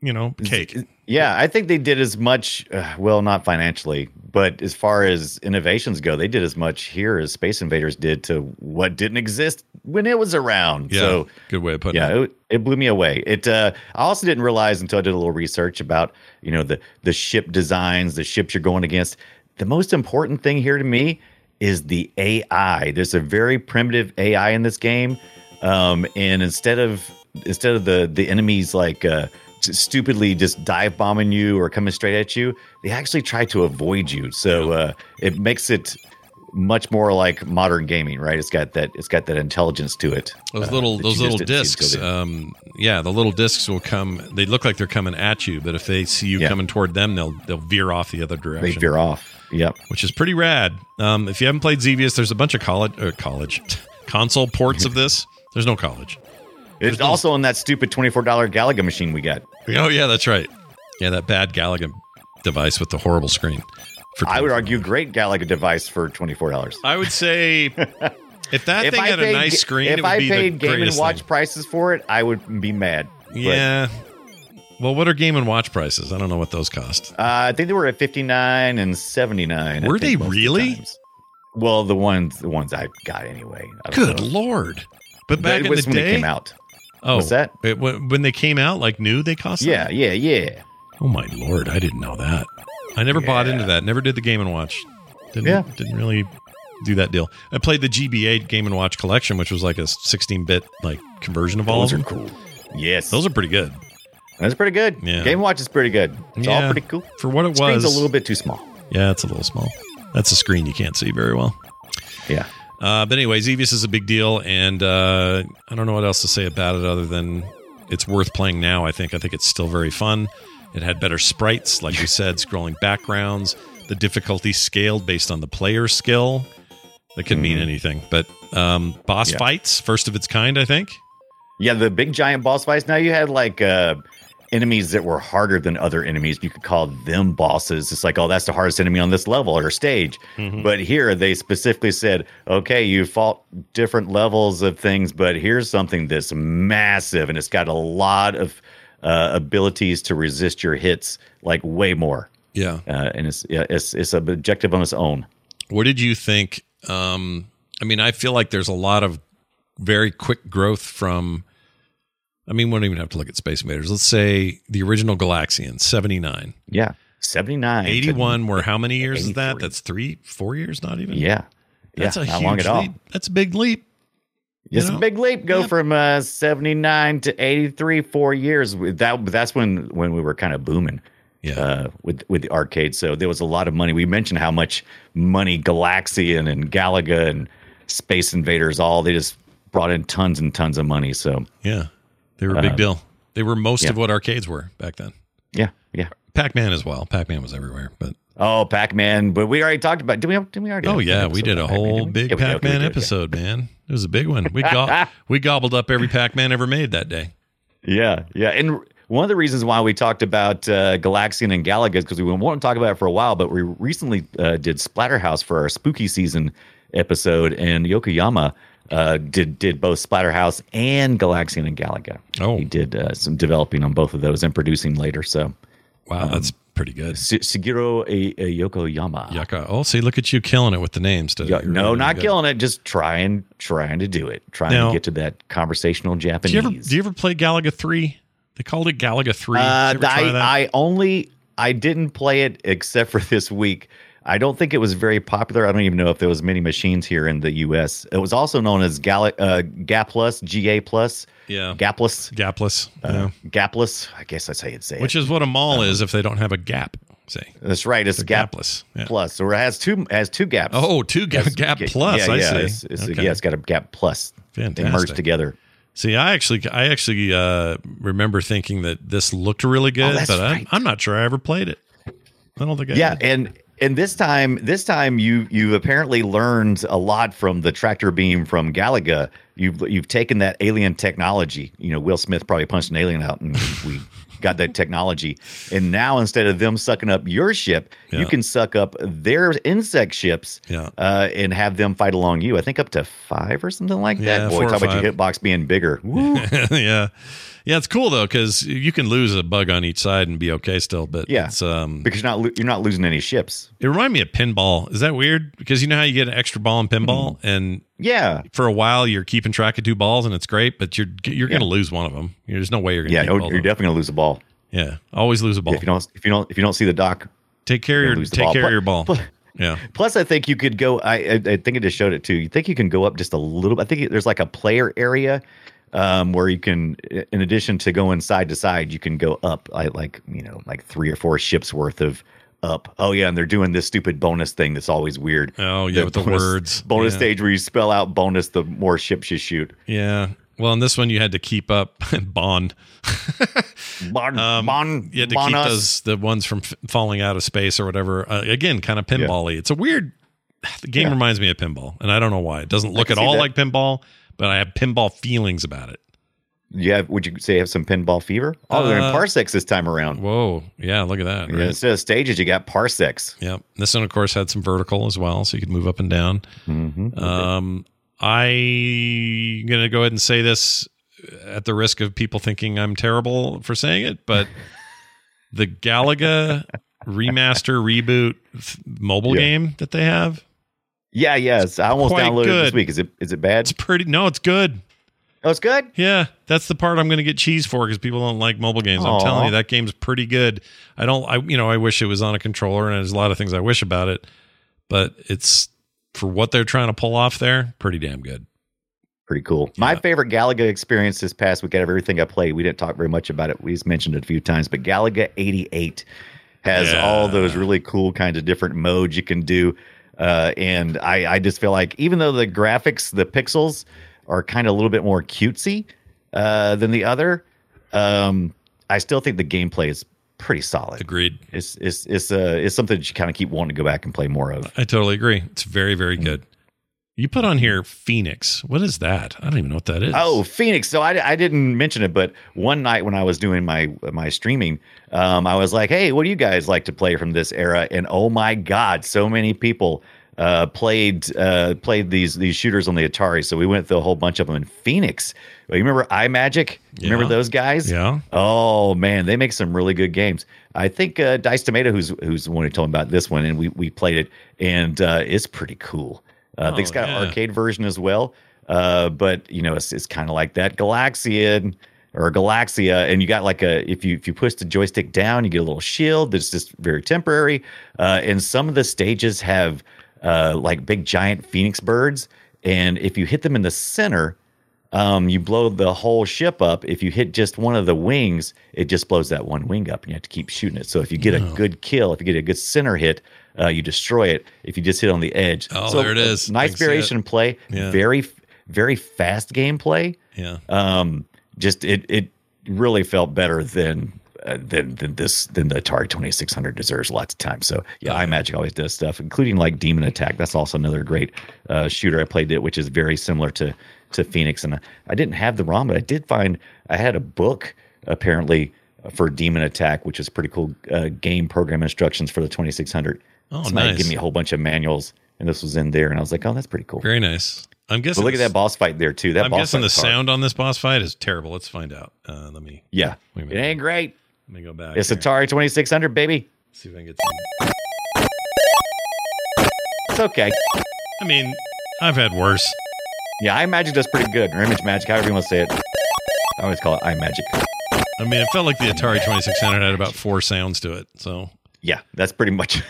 you know, cake. Yeah, I think they did as much, uh, well, not financially, but as far as innovations go, they did as much here as Space Invaders did to what didn't exist when it was around. Yeah, so, good way of putting yeah, it. Yeah, it, it blew me away. It. Uh, I also didn't realize until I did a little research about, you know, the, the ship designs, the ships you're going against. The most important thing here to me is the A I. There's a very primitive A I in this game. Um, and instead of instead of the, the enemies like... Uh, stupidly just dive bombing you or coming straight at you, they actually try to avoid you. So uh, it makes it much more like modern gaming, right? It's got that it's got that intelligence to it. Those little uh, those little discs, um, yeah, the little discs will come. They look like they're coming at you, but if they see you yeah. coming toward them, they'll they'll veer off the other direction. They veer off, yep. Which is pretty rad. Um, if you haven't played Xevious, there's a bunch of college or college console ports of this. There's no college. It's There's also no, on that stupid twenty-four dollars Galaga machine we got. Oh, yeah, that's right. Yeah, that bad Galaga device with the horrible screen. For I would argue great Galaga device for twenty-four dollars. I would say if that if thing I had paid, a nice screen, it would I be the greatest If I paid Game and Watch thing. prices for it, I would be mad. Yeah. Well, what are Game and Watch prices? I don't know what those cost. Uh, I think they were at fifty-nine dollars and seventy-nine dollars. Were they really? The well, the ones the ones I got anyway. I don't Good know. Lord. But back in the when day? They came out. Oh, what's that? It, when they came out, like new, they cost Yeah, that? yeah, yeah. Oh, my Lord. I didn't know that. I never yeah. bought into that. Never did the Game and Watch. Didn't, yeah. didn't really do that deal. I played the G B A Game and Watch Collection, which was like a sixteen-bit like conversion of all of them. Those are cool. Yes. Those are pretty good. That's pretty good. Yeah. Game Watch is pretty good. It's yeah. all pretty cool. For what it Screen's was. Screen's a little bit too small. Yeah, it's a little small. That's a screen you can't see very well. Yeah. Uh, but anyway, Xevious is a big deal, and uh, I don't know what else to say about it other than it's worth playing now, I think. I think it's still very fun. It had better sprites, like you said, scrolling backgrounds. The difficulty scaled based on the player's skill. That could mm. mean anything. But um, boss yeah. fights, first of its kind, I think. Yeah, the big giant boss fights. Now you had like... Uh enemies that were harder than other enemies. You could call them bosses. It's like, oh, that's the hardest enemy on this level or stage. Mm-hmm. But here they specifically said, okay, you fought different levels of things, but here's something that's massive, and it's got a lot of uh, abilities to resist your hits, like way more. Yeah. Uh, and it's, yeah, it's it's an objective on its own. What did you think? Um, I mean, I feel like there's a lot of very quick growth from... I mean, we don't even have to look at Space Invaders. Let's say the original Galaxian, seventy-nine. Yeah, seventy-nine. eighty-one were how many years is that? That's three, four years, not even? Yeah. That's yeah, a not huge long at all. Leap. That's a big leap. It's you know? a big leap. Go yeah. from uh, seventy-nine to eighty-three, four years. That That's when, when we were kind of booming yeah. uh, with, with the arcade. So there was a lot of money. We mentioned how much money Galaxian and Galaga and Space Invaders, all, they just brought in tons and tons of money. So yeah. They were a big uh, deal. They were most yeah. of what arcades were back then. Yeah, yeah. Pac-Man as well. Pac-Man was everywhere, but oh, Pac-Man! But we already talked about. Did we? Did we already? Oh yeah, we did a whole big Pac-Man episode, man. It was a big one. We go- we gobbled up every Pac-Man ever made that day. Yeah, yeah. And one of the reasons why we talked about uh, Galaxian and Galaga is because we wanted to talk about it for a while, but we recently uh, did Splatterhouse for our spooky season episode, and Yokoyama. Uh, did did both Splatterhouse and Galaxian and Galaga. Oh, he did uh, some developing on both of those and producing later. So, wow, um, that's pretty good. S- Sugiro a- a Yokoyama. Yaka. Oh, see, look at you killing it with the names. Yo- no, really not good. killing it. Just trying, trying to do it. Trying now, to get to that conversational Japanese. Do you ever, do you ever play Galaga three? They called it Galaga three. Uh, I, I only I didn't play it except for this week. I don't think it was very popular. I don't even know if there was many machines here in the U S. It was also known as Gal- uh, Gaplus, G A plus. Yeah. Gaplus. Gaplus. Uh, yeah. Gaplus. I guess that's how you'd say Which it. Which is what a mall uh, is if they don't have a gap, say. That's right. It's Gap Gaplus. Yeah. Plus. Or it has two, has two gaps. Oh, two gaps. Gap Plus, yeah, I yeah, see. It's, it's, okay. Yeah, it's got a Gap Plus. Fantastic. They merged together. See, I actually I actually uh, remember thinking that this looked really good, oh, but right. I, I'm not sure I ever played it. I don't think I Yeah, did. and... And this time, this time you you apparently learned a lot from the tractor beam from Galaga. You've you've taken that alien technology. You know, Will Smith probably punched an alien out, and we got that technology. And now instead of them sucking up your ship, yeah. you can suck up their insect ships yeah. uh, and have them fight along you. I think up to five or something like yeah, that. Boy, talk about your hitbox being bigger. Woo. yeah. Yeah, it's cool though because you can lose a bug on each side and be okay still. But yeah, it's, um, because you're not lo- you're not losing any ships. It reminded me of pinball. Is that weird? Because you know how you get an extra ball in pinball, mm-hmm. and yeah, for a while you're keeping track of two balls and it's great, but you're you're yeah. going to lose one of them. There's no way you're going to. Yeah, you're, you're definitely going to lose a ball. Yeah, always lose a ball. Yeah, if you don't, if you don't, if you don't see the dock, take care your take ball. care of your ball. Yeah. Plus, I think you could go. I I think it just showed it too. You think you can go up just a little bit. I think there's like a player area. Um, where you can, in addition to going side to side, you can go up like, you know, like three or four ships worth of up. Oh, yeah. And they're doing this stupid bonus thing that's always weird. Oh, yeah. The with bonus, the words. Bonus yeah. stage where you spell out bonus, the more ships you shoot. Yeah. Well, in this one, you had to keep up Bond. Bond. um, Bond. You had to bon keep us. those, the ones from f- falling out of space or whatever. Uh, again, kind of pinball-y. Yeah. It's a weird, the game yeah. reminds me of pinball. And I don't know why. It doesn't look at all that. like pinball. But I have pinball feelings about it. Yeah, would you say you have some pinball fever? Oh, uh, they're in parsecs this time around. Whoa, yeah, look at that. Yeah, right? Instead of stages, you got parsecs. Yeah, this one, of course, had some vertical as well, so you could move up and down. Mm-hmm. Okay. Um, I'm going to go ahead and say this at the risk of people thinking I'm terrible for saying it, but the Galaga remaster reboot mobile yeah. game that they have, Yeah, yes. It's I almost downloaded good. it this week. Is it is it bad? It's pretty. No, it's good. Oh, it's good? Yeah. That's the part I'm going to get cheese for because people don't like mobile games. Aww. I'm telling you, that game's pretty good. I don't, I you know, I wish it was on a controller and there's a lot of things I wish about it, but it's for what they're trying to pull off there, pretty damn good. Pretty cool. Yeah. My favorite Galaga experience this past week out of everything I played, we didn't talk very much about it. We just mentioned it a few times, but Galaga eighty-eight has yeah. all those really cool kinds of different modes you can do. Uh, and I, I just feel like even though the graphics, the pixels are kind of a little bit more cutesy uh, than the other, um, I still think the gameplay is pretty solid. Agreed. It's it's it's uh it's something that you kind of keep wanting to go back and play more of. I totally agree. It's very, very mm-hmm. good. You put on here Phoenix. What is that? I don't even know what that is. Oh, Phoenix. So I, I didn't mention it, but one night when I was doing my my streaming, um, I was like, hey, what do you guys like to play from this era? And oh my God, so many people uh, played uh, played these these shooters on the Atari. So we went through a whole bunch of them. And Phoenix, you remember iMagic? Yeah. Remember those guys? Yeah. Oh man, they make some really good games. I think uh, Dice Tomato, who's who's the one who told me about this one, and we we played it, and uh, it's pretty cool. Uh, I think it's got yeah. an arcade version as well, uh, but you know it's it's kind of like that Galaxian or Galaxia, and you got like a if you if you push the joystick down, you get a little shield that's just very temporary. Uh, and some of the stages have uh, like big giant phoenix birds, and if you hit them in the center, um, you blow the whole ship up. If you hit just one of the wings, it just blows that one wing up, and you have to keep shooting it. So if you get no. a good kill, if you get a good center hit. Uh, you destroy it if you just hit on the edge. Oh, so there it is. Nice variation in play. Yeah. Very, very fast gameplay. Yeah. Um, just it it really felt better than uh, than than this than the Atari twenty-six hundred deserves lots of time. So yeah, yeah. iMagic always does stuff, including like Demon Attack. That's also another great uh, shooter I played it, which is very similar to to Phoenix. And I, I didn't have the ROM, but I did find I had a book apparently for Demon Attack, which is pretty cool uh, game program instructions for the twenty-six hundred. Oh, somebody nice. Gave me a whole bunch of manuals, and this was in there, and I was like, "Oh, that's pretty cool." Very nice. I'm guessing. But look at that boss fight there too. That I'm boss guessing fight the hard. Sound on this boss fight is terrible. Let's find out. Uh, let me. Yeah, let me it ain't go. Great. Let me go back. It's here. Atari twenty-six hundred, baby. Let's see if I can get some. It's okay. I mean, I've had worse. Yeah, iMagic does pretty good. Or Image Magic, however you want to say it. I always call it iMagic. I mean, it felt like the Atari twenty-six hundred had about four sounds to it. So yeah, that's pretty much.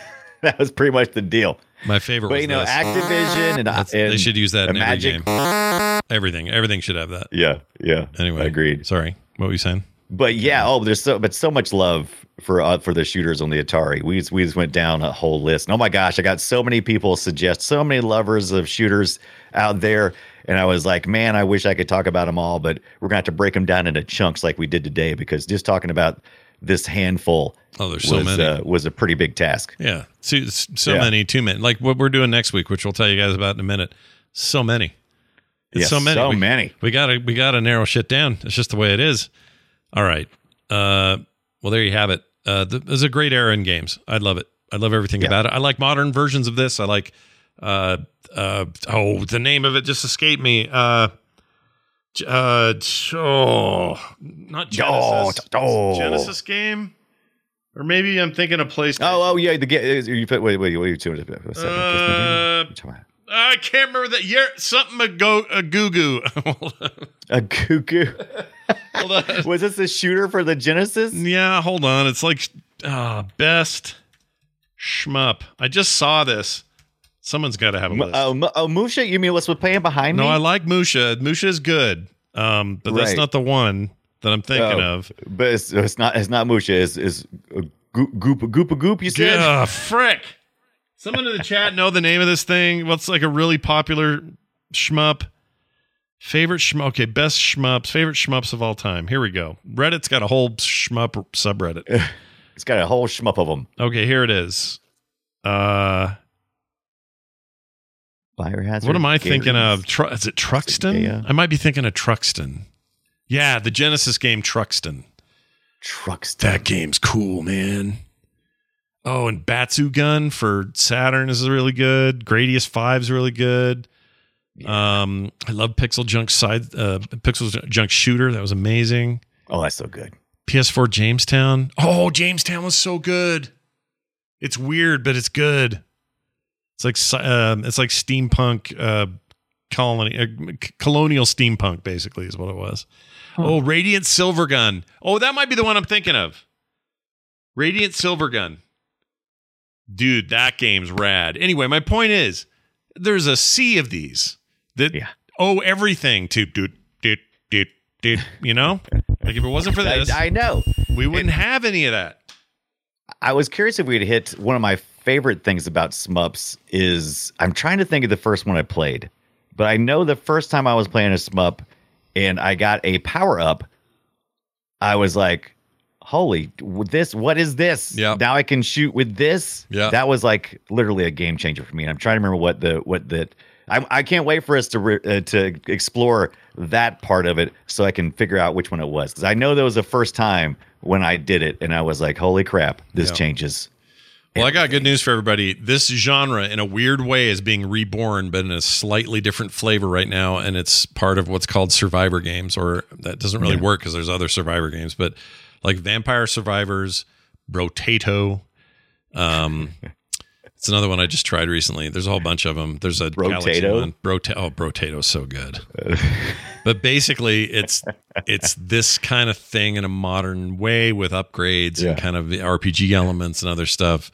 That was pretty much the deal. My favorite but, was you know, this. Activision and, and they should use that in Magic. Every game. Everything, everything should have that. Yeah, yeah. Anyway, agreed. Sorry, what were you saying? But yeah, oh, there's so but so much love for uh, for the shooters on the Atari. We just, we just went down a whole list. And oh my gosh, I got so many people suggest so many lovers of shooters out there, and I was like, man, I wish I could talk about them all, but we're gonna have to break them down into chunks like we did today because just talking about. This handful oh, there's so was, many. Uh, was a pretty big task. Yeah. So, so yeah. many, too many. Like what we're doing next week, which we'll tell you guys about in a minute. So many. Yeah, so many. So we, many. We got to we gotta narrow shit down. It's just the way it is. All right. Uh, well, there you have it. Uh, the, there's a great era in games. I love it. I love everything yeah. about it. I like modern versions of this. I like, uh, uh, oh, the name of it just escaped me. Uh, Uh, oh, not Genesis. Oh, oh. Genesis game, or maybe I'm thinking of PlayStation. Oh, oh yeah, the game. You put wait, wait, wait, wait, wait. Uh, I can't remember that. You're something a go a goo goo. A goo goo. Was this a shooter for the Genesis? Yeah, hold on. It's like uh, best shmup. I just saw this. Someone's got to have a list. Oh, oh, Musha? You mean what's playing behind me? No, I like Musha. Musha is good, um, but right. that's not the one that I'm thinking oh, of. But it's, it's not. It's not Musha. It's, it's goop, goop, goop, goop. You said. Yeah, frick. Someone in the chat know the name of this thing? What's well, like a really popular shmup? Favorite shmup? Okay, best shmups. Favorite shmups of all time. Here we go. Reddit's got a whole shmup subreddit. It's got a whole shmup of them. Okay, here it is. Uh. Fire hazard. What am I Gators. Thinking of? Tru- is it Truxton? It, yeah. I might be thinking of Truxton. Yeah, the Genesis game Truxton. Truxton. That game's cool, man. Oh, and Batsugun for Saturn is really good. Gradius five is really good. Yeah. Um, I love Pixel Junk side uh, Pixel Junk Shooter. That was amazing. Oh, that's so good. P S four Jamestown. Oh, Jamestown was so good. It's weird, but it's good. It's like um, it's like steampunk uh, colony, uh, colonial steampunk, basically, is what it was. Huh. Oh, Radiant Silvergun. Oh, that might be the one I'm thinking of. Radiant Silvergun. Dude, that game's rad. Anyway, my point is, there's a sea of these that yeah. owe everything to doot, doot, doot, doot, you know? Like if it wasn't for this, I, I know we wouldn't it, have any of that. I was curious if we'd hit one of my favorite things about Smups is I'm trying to think of the first one I played, but I know the first time I was playing a Smup and I got a power up, I was like, holy, this, what is this? Yep. Now I can shoot with this. Yep. That was like literally a game changer for me. And I'm trying to remember what the, what the, I, I can't wait for us to re, uh, to explore that part of it so I can figure out which one it was. Because I know there was the first time when I did it and I was like, holy crap, this yeah. changes. Well, everything. I got good news for everybody. This genre in a weird way is being reborn, but in a slightly different flavor right now. And it's part of what's called Survivor games, or that doesn't really yeah. work because there's other Survivor games, but like Vampire Survivors, Brotato, um, it's another one I just tried recently. There's a whole bunch of them. There's a Brotato one. Brota- oh, Brotato's so good. But basically, it's it's this kind of thing in a modern way with upgrades yeah. and kind of the R P G elements and other stuff.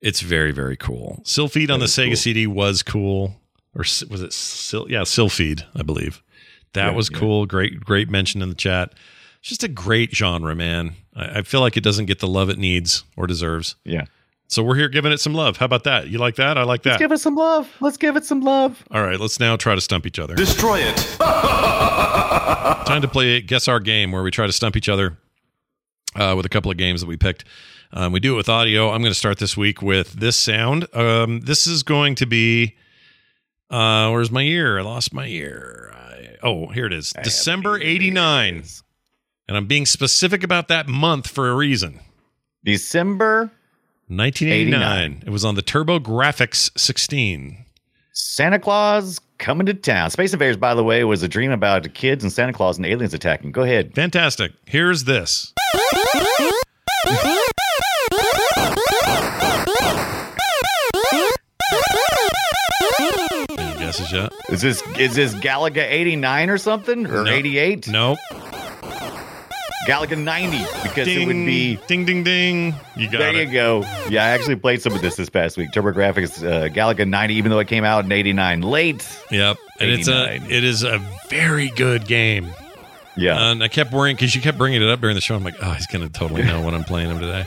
It's very, very cool. Sylphide on the Sega cool. C D was cool. Or was it Syl- Yeah, Sylphide, I believe. That yeah, was cool. Yeah. Great, great mention in the chat. It's just a great genre, man. I, I feel like it doesn't get the love it needs or deserves. Yeah. So we're here giving it some love. How about that? You like that? I like that. Let's give it some love. Let's give it some love. All right, let's now try to stump each other. Destroy it. Time to play Guess Our Game, where we try to stump each other uh, with a couple of games that we picked. Um, we do it with audio. I'm going to start this week with this sound. Um, this is going to be... Uh, where's my ear? I lost my ear. I, oh, here it is. I December eighty-nine. And I'm being specific about that month for a reason. December... nineteen eighty-nine. eighty-nine. It was on the TurboGrafx sixteen. Santa Claus Coming to Town. Space Invaders, by the way, was a dream about kids and Santa Claus and aliens attacking. Go ahead. Fantastic. Here's this. Any guesses yet? Is this is this Galaga eighty-nine or something? Or nope. eighty-eight? Nope. Galaga ninety, because ding, it would be... Ding, ding, ding. You got there it. There you go. Yeah, I actually played some of this this past week. TurboGrafx, uh, Galaga ninety, even though it came out in eighty-nine. Late. Yep. And it's a, it is a very good game. Yeah. Uh, and I kept worrying, because you kept bringing it up during the show. I'm like, oh, he's going to totally know when I'm playing him today.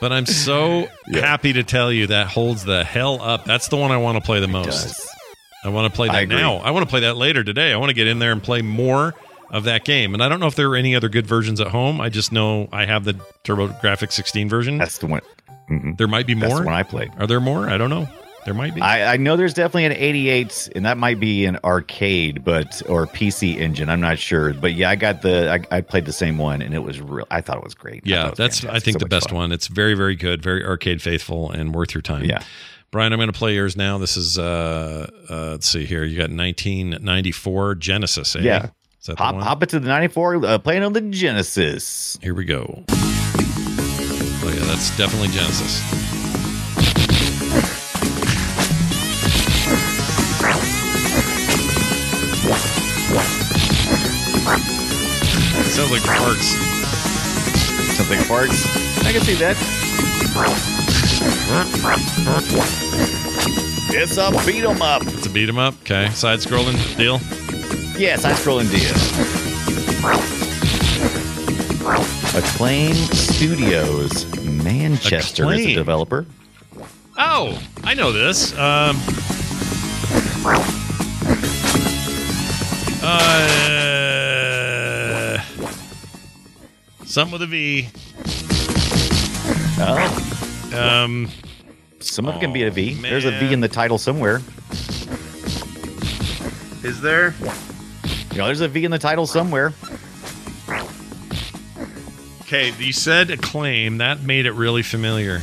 But I'm so yeah. happy to tell you that holds the hell up. That's the one I want to play the most. It does. I want to play that I now. I want to play that later today. I want to get in there and play more of that game. And I don't know if there were any other good versions at home. I just know I have the TurboGrafx sixteen version. That's the one. Mm-hmm. There might be more. That's the one I played. Are there more? I don't know. There might be. I, I know there's definitely an eighty-eight, and that might be an arcade, but or P C engine. I'm not sure, but yeah, I got the. I, I played the same one, and it was real. I thought it was great. Yeah, I was that's fantastic. I think so the best fun. One. It's very, very good, very arcade faithful, and worth your time. Yeah, Brian, I'm going to play yours now. This is uh, uh let's see here. You got nineteen ninety-four Genesis. Eh? Yeah. Hop, hop it to the ninety-four, uh, playing on the Genesis. Here we go. Oh, yeah, that's definitely Genesis. It sounds like farts. Sounds like farts. I can see that. It's a beat 'em up. It's a beat 'em up. Okay, side scrolling deal. Yes, I scroll in D S. Acclaim Studios, Manchester Acclaim. Is a developer. Oh, I know this. Um, uh, something with a V. Oh. Um, Some of it can be a V. Man. There's a V in the title somewhere. Is there? You know, there's a V in the title somewhere. Okay, you said Acclaim. That made it really familiar.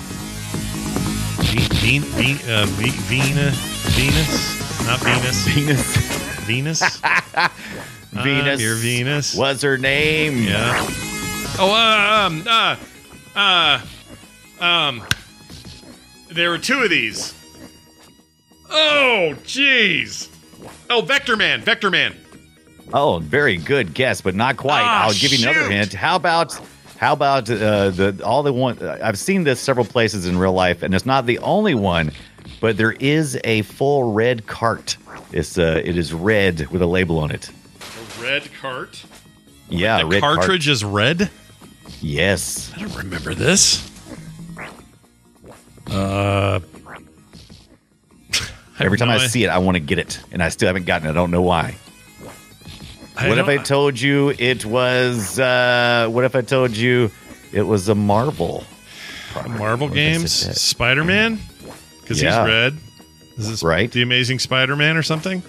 V- v- v- uh, v- Vina, Venus? Not Venus. Venus. Venus? Venus. Uh, your Venus. What's her name? Yeah. Oh, uh, um, uh, uh, um, there were two of these. Oh, jeez. Oh, Vector Man. Vector Man. Oh, very good guess, but not quite. Ah, I'll give you shoot. another hint. How about how about uh, the all the one? I've seen this several places in real life, and it's not the only one. But there is a full red cart. It's uh, it is red with a label on it. A red cart? Yeah, like the red cartridge cart. Is red? Yes. I don't remember this. Uh, Every time no, I, I see it, I want to get it, and I still haven't gotten it. I don't know why. I what if I told you it was? Uh, what if I told you it was a Marvel? Product? Marvel what games, Spider-Man, because yeah. he's red. Is this right? The Amazing Spider-Man or something?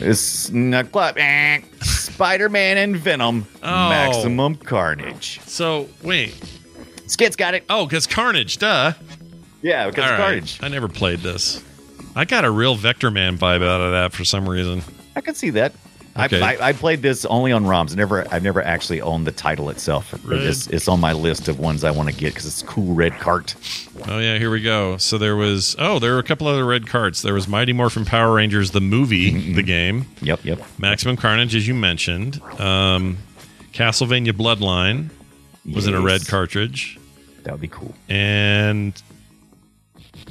It's not quite. Spider-Man and Venom: oh. Maximum Carnage. So wait, Skit's got it. Oh, because Carnage, duh. Yeah, because right. Carnage. I never played this. I got a real Vector Man vibe out of that for some reason. I could see that. Okay. I, I, I played this only on ROMs. I never, I've never actually owned the title itself. It's, it's on my list of ones I want to get because it's cool red cart. Oh, yeah, here we go. So there was... Oh, there were a couple other red carts. There was Mighty Morphin Power Rangers, the movie, mm-hmm. the game. Yep, yep. Maximum Carnage, as you mentioned. Um, Castlevania Bloodline was yes. in a red cartridge. That would be cool. And...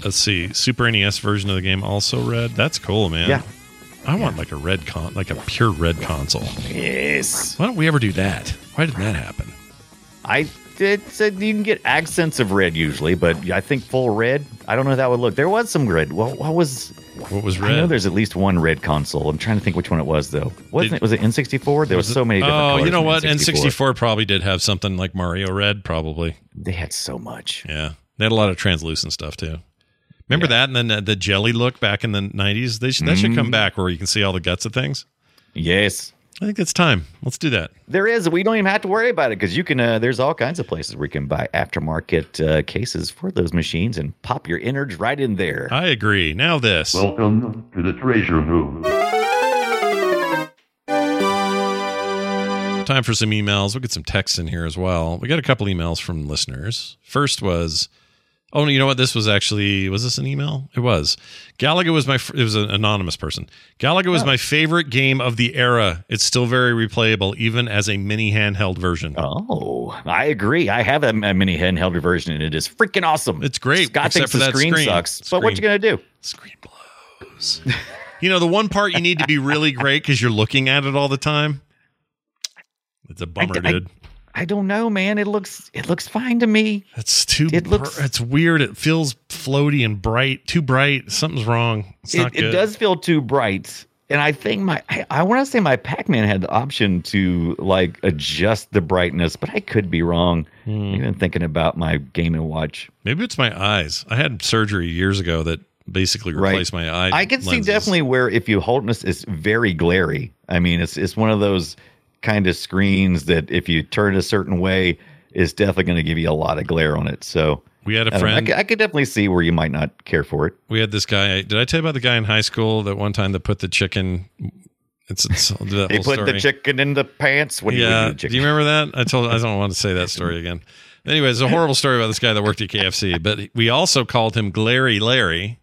Let's see. Super N E S version of the game also red. That's cool, man. Yeah. I want like a red con, like a pure red console. Yes. Why don't we ever do that? Why did that happen? I it's a, you can get accents of red usually, but I think full red. I don't know how that would look. There was some red. What, what was? What was red? I know there's at least one red console. I'm trying to think which one it was though. Wasn't did, it? Was it N sixty-four? There was, was so many. Different oh, you know what? N sixty-four probably did have something like Mario Red. Probably. They had so much. Yeah, they had a lot of translucent stuff too. Remember yeah. that, and then the, the jelly look back in the nineties? They should, that mm. should come back where you can see all the guts of things. Yes. I think it's time. Let's do that. There is. We don't even have to worry about it because you can. Uh, there's all kinds of places where you can buy aftermarket uh, cases for those machines and pop your innards right in there. I agree. Now this. Welcome to the treasure room. Time for some emails. We'll get some texts in here as well. We got a couple emails from listeners. First was... Oh, you know what? This was actually, was this an email? It was. Galaga was my, it was an anonymous person. Galaga was oh. my favorite game of the era. It's still very replayable, even as a mini handheld version. Oh, I agree. I have a, a mini handheld version, and it is freaking awesome. It's great. Scott thinks the screen, screen sucks, screen. But what you going to do? Screen blows. You know, the one part you need to be really great because you're looking at it all the time. It's a bummer, I, I, dude. I don't know, man. It looks it looks fine to me. That's too. It looks. Br- it's weird. It feels floaty and bright. Too bright. Something's wrong. It's it, not good. It does feel too bright. And I think my I, I want to say my Pac-Man had the option to like adjust the brightness, but I could be wrong. Hmm. Even thinking about my Game and Watch. Maybe it's my eyes. I had surgery years ago that basically replaced right. my eye. I can lenses. See definitely where if you hold this, it's very glary. I mean, it's it's one of those. Kind of screens that if you turn a certain way is definitely going to give you a lot of glare on it. So we had a friend, I, I, could, I could definitely see where you might not care for it. We had this guy. Did I tell you about the guy in high school that one time that put the chicken? It's, it's he put story. The chicken in the pants. What yeah. do you, do you remember that? I told, I don't want to say that story again. Anyway, it's a horrible story about this guy that worked at K F C, but we also called him Glary Larry.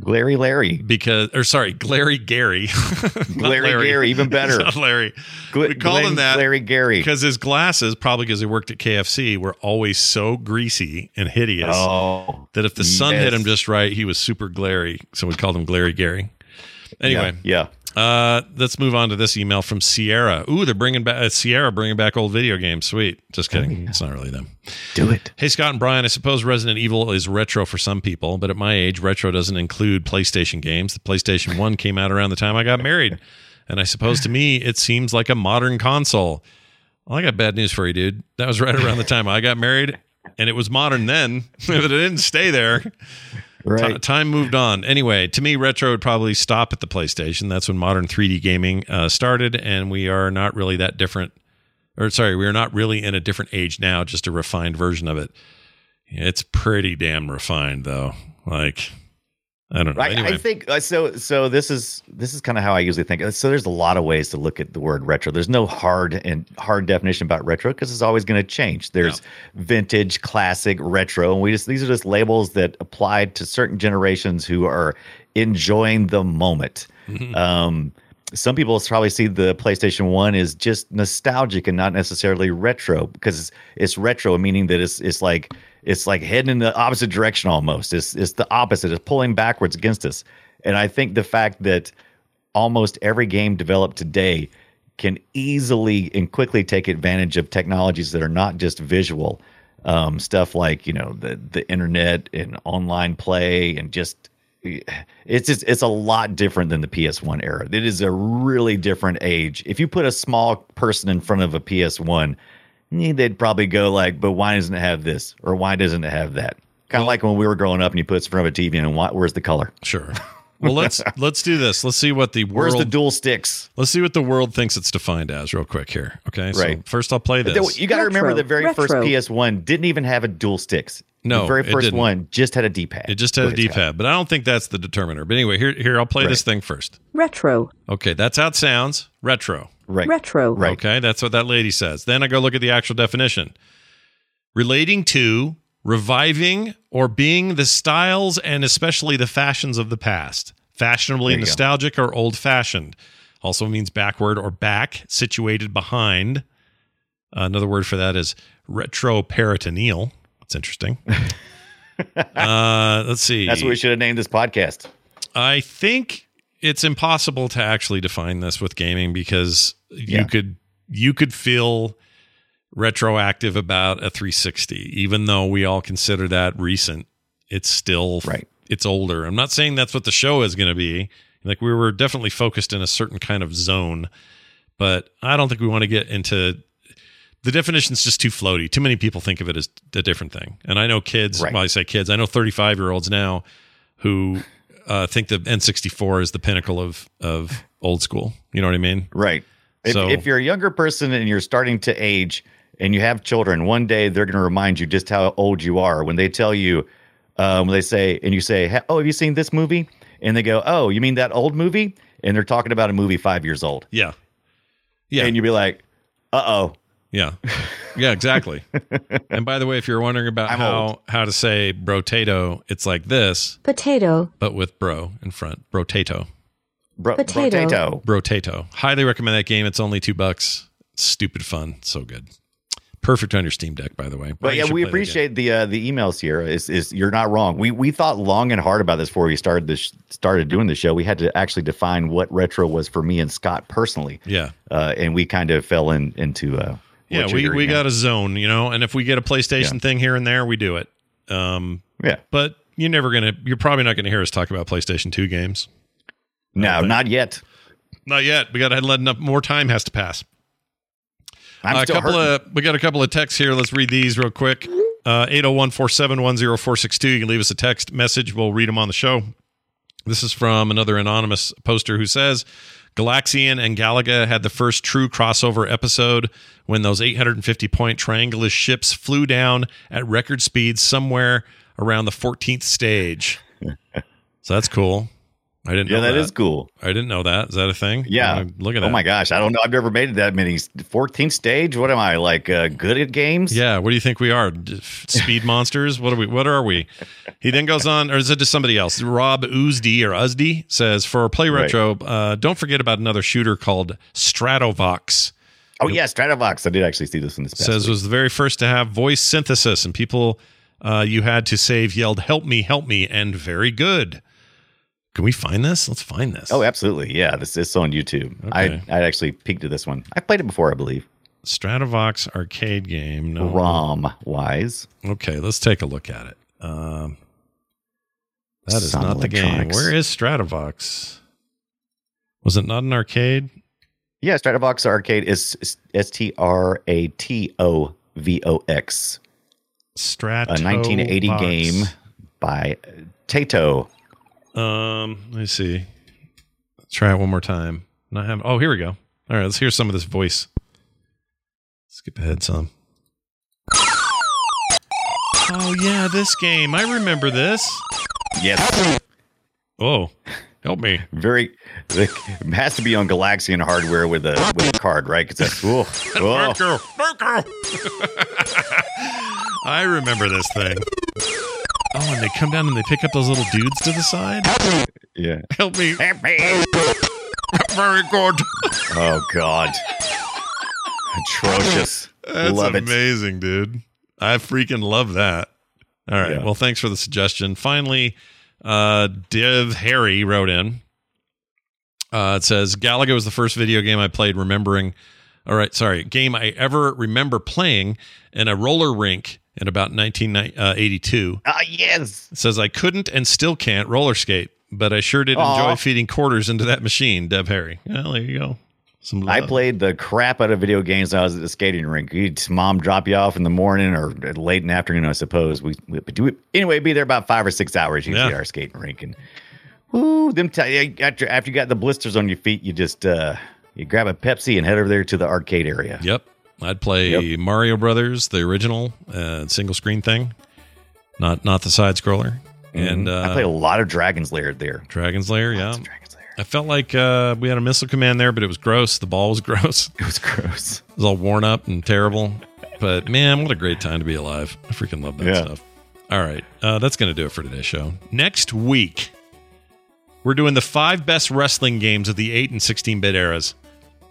Glary Larry. Because, or sorry, Glary Gary. Glary Larry. Gary, even better. Not Larry. Gl- we called him that Glary Gary. Because his glasses, probably because he worked at K F C, were always so greasy and hideous oh, that if the sun yes. hit him just right, he was super glary. So we called him Glary Gary. Anyway. Yeah. yeah. Uh, let's move on to this email from Sierra. Ooh, they're bringing back uh, Sierra, bringing back old video games. Sweet. Just kidding. Oh, yeah. It's not really them. Do it. Hey, Scott and Brian, I suppose Resident Evil is retro for some people, but at my age, retro doesn't include PlayStation games. The PlayStation one came out around the time I got married, and I suppose to me, it seems like a modern console. Well, I got bad news for you, dude. That was right around the time I got married, and it was modern then, but it didn't stay there. Right. T- time moved on. Anyway, to me, retro would probably stop at the PlayStation. That's when modern three D gaming uh, started, and we are not really that different. Or sorry, we are not really in a different age now, just a refined version of it. It's pretty damn refined, though. Like, I don't know. I, anyway. I think so. So this is this is kind of how I usually think. So there's a lot of ways to look at the word retro. There's no hard and hard definition about retro because it's always going to change. There's yeah. vintage, classic, retro, and we just these are just labels that apply to certain generations who are enjoying the moment. Mm-hmm. Um, Some people probably see the PlayStation one is just nostalgic and not necessarily retro because it's, it's retro, meaning that it's it's like It's like heading in the opposite direction almost. It's it's the opposite. It's pulling backwards against us. And I think the fact that almost every game developed today can easily and quickly take advantage of technologies that are not just visual, um, stuff like, you know, the the internet and online play, and just it's just, it's a lot different than the P S one era. It is a really different age. If you put a small person in front of a P S one, they'd probably go like, but why doesn't it have this? Or why doesn't it have that? Kind of like when we were growing up and you put us in front of a T V and why, where's the color? Sure. Well, let's let's do this. Let's see what the world... Where's the dual sticks? Let's see what the world thinks it's defined as real quick here. Okay, right. So first I'll play this. You got to remember the very retro. First P S one didn't even have a dual sticks. No, the very first one just had a D-pad. It just had a D-pad, but I don't think that's the determiner. But anyway, here, here I'll play right. this thing first. Retro. Okay, that's how it sounds. Retro. Right. Retro. Right. Okay, that's what that lady says. Then I go look at the actual definition. Relating to... reviving or being the styles and especially the fashions of the past. Fashionably nostalgic go. Or old-fashioned. Also means backward or back, situated behind. Uh, another word for that is retroperitoneal. That's interesting. uh, let's see. That's what we should have named this podcast. I think it's impossible to actually define this with gaming because yeah. you could you could feel... retroactive about a three sixty, even though we all consider that recent. It's still right. It's older. I'm not saying that's what the show is going to be. Like, we were definitely focused in a certain kind of zone, but I don't think we want to get into the definition's just too floaty. Too many people think of it as a different thing. And I know kids, right. well, I say kids, I know thirty-five year olds now who uh, think the N sixty-four is the pinnacle of, of old school. You know what I mean? Right. So, if, if you're a younger person and you're starting to age, and you have children, one day they're going to remind you just how old you are. When they tell you, um, when they say, and you say, oh, have you seen this movie? And they go, oh, you mean that old movie? And they're talking about a movie five years old. Yeah. Yeah. And you'll be like, uh-oh. Yeah. Yeah, exactly. And by the way, if you're wondering about I'm how old. how to say Brotato, it's like this. Potato. But with bro in front. Brotato. Bro- Potato. Brotato. Brotato. Highly recommend that game. It's only two bucks. Stupid fun. So good. Perfect on your Steam Deck, by the way. But Brian, yeah, we appreciate the uh, the emails here. Is is you're not wrong. We we thought long and hard about this before we started this started doing the show. We had to actually define what retro was for me and Scott personally. Yeah, uh, and we kind of fell in into uh, yeah. We we got a zone, you know. And if we get a PlayStation yeah. thing here and there, we do it. Um, yeah, but you're never gonna. You're probably not gonna hear us talk about PlayStation two games. No, not yet. Not yet. We got to let enough more time has to pass. I'm a couple hurting. of we got a couple of texts here. Let's read these real quick. Uh, eight oh one, four seven one, oh four six two. You can leave us a text message. We'll read them on the show. This is from another anonymous poster who says, Galaxian and Galaga had the first true crossover episode when those eight hundred fifty point triangular ships flew down at record speeds somewhere around the fourteenth stage. So that's cool. I didn't yeah, know that. Yeah, that is cool. I didn't know that. Is that a thing? Yeah. Look at that. Oh my gosh. I don't know. I've never made it that many. fourteenth stage? What am I, like uh, good at games? Yeah. What do you think we are? Speed monsters? What are we? What are we? He then goes on, or is it just somebody else? Rob Uzdi or Uzdi says, for Play Retro, right. uh, don't forget about another shooter called Stratovox. Oh, it, yeah. Stratovox. I did actually see this in this past Says week. Was the very first to have voice synthesis, and people uh, you had to save yelled, help me, help me, and very good. Can we find this? Let's find this. Oh, absolutely. Yeah, this is on YouTube. Okay. I I actually peeked at this one. I played it before, I believe. Stratovox arcade game. No. ROM-wise. Okay, let's take a look at it. Um, that is Sound not the game. Where is Stratovox? Was it not an arcade? Yeah, Stratovox arcade is S T R A T O V O X. Stratovox. A nineteen eighty game by Taito. Um, let me see. Let's try it one more time. Not have. Oh, here we go. All right, let's hear some of this voice. Skip ahead some. Oh yeah, this game. I remember this. Yes. Oh, help me. Very. It has to be on Galaxian hardware with a with a card, right? Because that's cool. Oh. I remember this thing. Oh, and they come down and they pick up those little dudes to the side. Yeah. Help me. Help me. Very good. Oh, God. Atrocious. That's love amazing, it. Dude. I freaking love that. All right. Yeah. Well, thanks for the suggestion. Finally, uh, Div Harry wrote in. Uh, it says, Galaga was the first video game I played remembering. All right. Sorry. Game I ever remember playing in a roller rink in about nineteen eighty-two. Ah, uh, yes. It says, I couldn't and still can't roller skate, but I sure did Aww. enjoy feeding quarters into that machine. Deb Harry. Well, there you go. Some love. I played the crap out of video games when I was at the skating rink. You'd mom drop you off in the morning or late in the afternoon, I suppose. We, we, we Anyway, be there about five or six hours. You'd yeah. see our skating rink. And ooh, them t- after, after you got the blisters on your feet, you just uh, you grab a Pepsi and head over there to the arcade area. Yep. I'd play yep. Mario Brothers, the original uh, single screen thing, not not the side scroller. Mm-hmm. And uh, I played a lot of Dragon's Lair there. Dragon's Lair, yeah. Dragon's Lair. I felt like uh, we had a missile command there, but it was gross. The ball was gross. It was gross. It was all worn up and terrible. But man, what a great time to be alive! I freaking love that yeah. stuff. All right, uh, that's going to do it for today's show. Next week, we're doing the five best wrestling games of the eight and sixteen bit eras.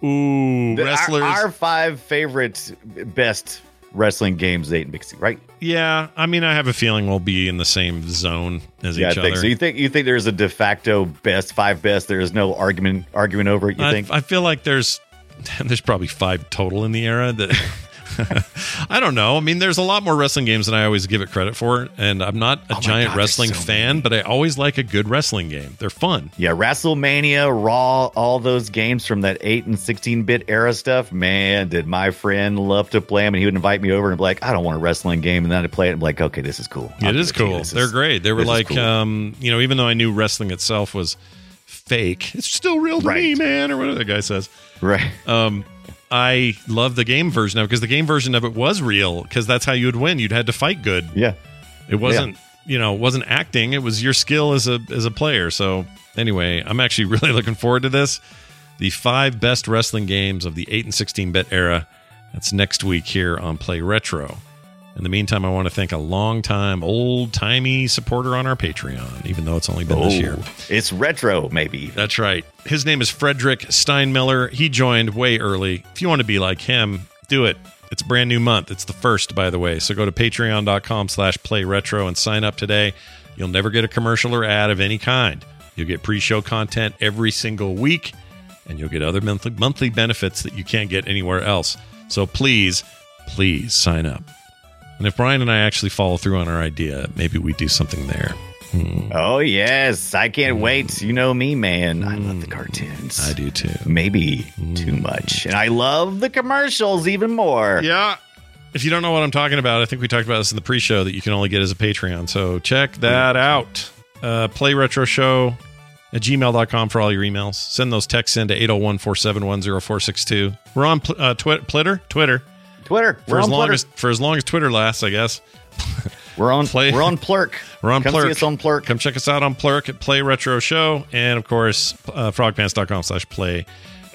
Ooh, the, wrestlers. Our, our five favorite best wrestling games, eight and sixteen, right? Yeah, I mean, I have a feeling we'll be in the same zone as yeah, each I think other. So you think you think there's a de facto best five best? There is no argument argument over it. You I, think? I feel like there's there's probably five total in the era that I don't know. I mean, there's a lot more wrestling games than I always give it credit for, and I'm not a oh giant God, wrestling so fan, many. But I always like a good wrestling game. They're fun. Yeah, WrestleMania, Raw, all those games from that eight and sixteen bit era stuff. Man, did my friend love to play them, and he would invite me over and be like, "I don't want a wrestling game," and then I'd play it and be like, "Okay, this is cool." Yeah, it is cool. This They're is, great. They were like, cool. um, you know, even though I knew wrestling itself was fake, it's still real to right. me, man, or whatever that guy says. Right. Um. I love the game version of it because the game version of it was real, because that's how you would win. You'd had to fight good. Yeah. It wasn't, yeah. you know, it wasn't acting. It was your skill as a as a player. So anyway, I'm actually really looking forward to this. The five best wrestling games of the eight and sixteen-bit era. That's next week here on Play Retro. In the meantime, I want to thank a long-time, old-timey supporter on our Patreon, even though it's only been oh, this year. It's retro, maybe. That's right. His name is Frederick Steinmiller. He joined way early. If you want to be like him, do it. It's a brand new month. It's the first, by the way. So go to patreon.com slash playretro and sign up today. You'll never get a commercial or ad of any kind. You'll get pre-show content every single week, and you'll get other monthly, monthly benefits that you can't get anywhere else. So please, please sign up. And if Brian and I actually follow through on our idea, maybe we do something there. Mm. Oh, yes. I can't mm. wait. You know me, man. Mm. I love the cartoons. I do, too. Maybe mm. too much. And I love the commercials even more. Yeah. If you don't know what I'm talking about, I think we talked about this in the pre-show that you can only get as a Patreon. So check that out. Uh, PlayRetroShow at gmail dot com for all your emails. Send those texts in to eight oh one, four seven one, oh four six two. We're on pl- uh, twi- Twitter. Twitter. Twitter for as long Twitter. as for as long as Twitter lasts, I guess. We're on Play. We're on Plurk. We're on Come Plurk. See us on Plurk. Come check us out on Plurk at Play Retro Show, and of course uh, frogpants.com slash Play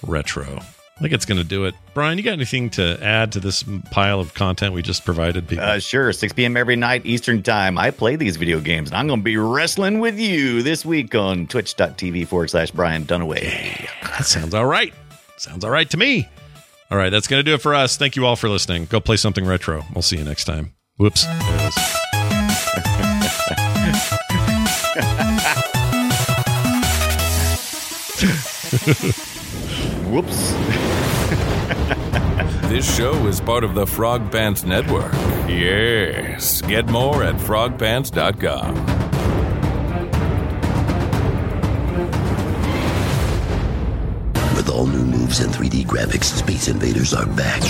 Retro. I think it's going to do it. Brian, you got anything to add to this pile of content we just provided people? Uh, sure. six p.m. every night Eastern time. I play these video games, and I'm going to be wrestling with you this week on twitch.tv forward slash Brian Dunaway. Yeah, that sounds all right. Sounds all right to me. All right, that's going to do it for us. Thank you all for listening. Go play something retro. We'll see you next time. Whoops. There it is. Whoops. This show is part of the Frog Pants Network. Yes. Get more at frog pants dot com. All new moves and three D graphics, Space Invaders are back.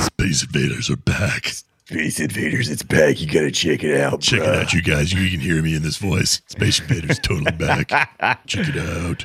Space Invaders are back. Space Invaders, it's back. You gotta check it out, Check bruh. it out, you guys. You can hear me in this voice. Space Invaders totally back. Check it out.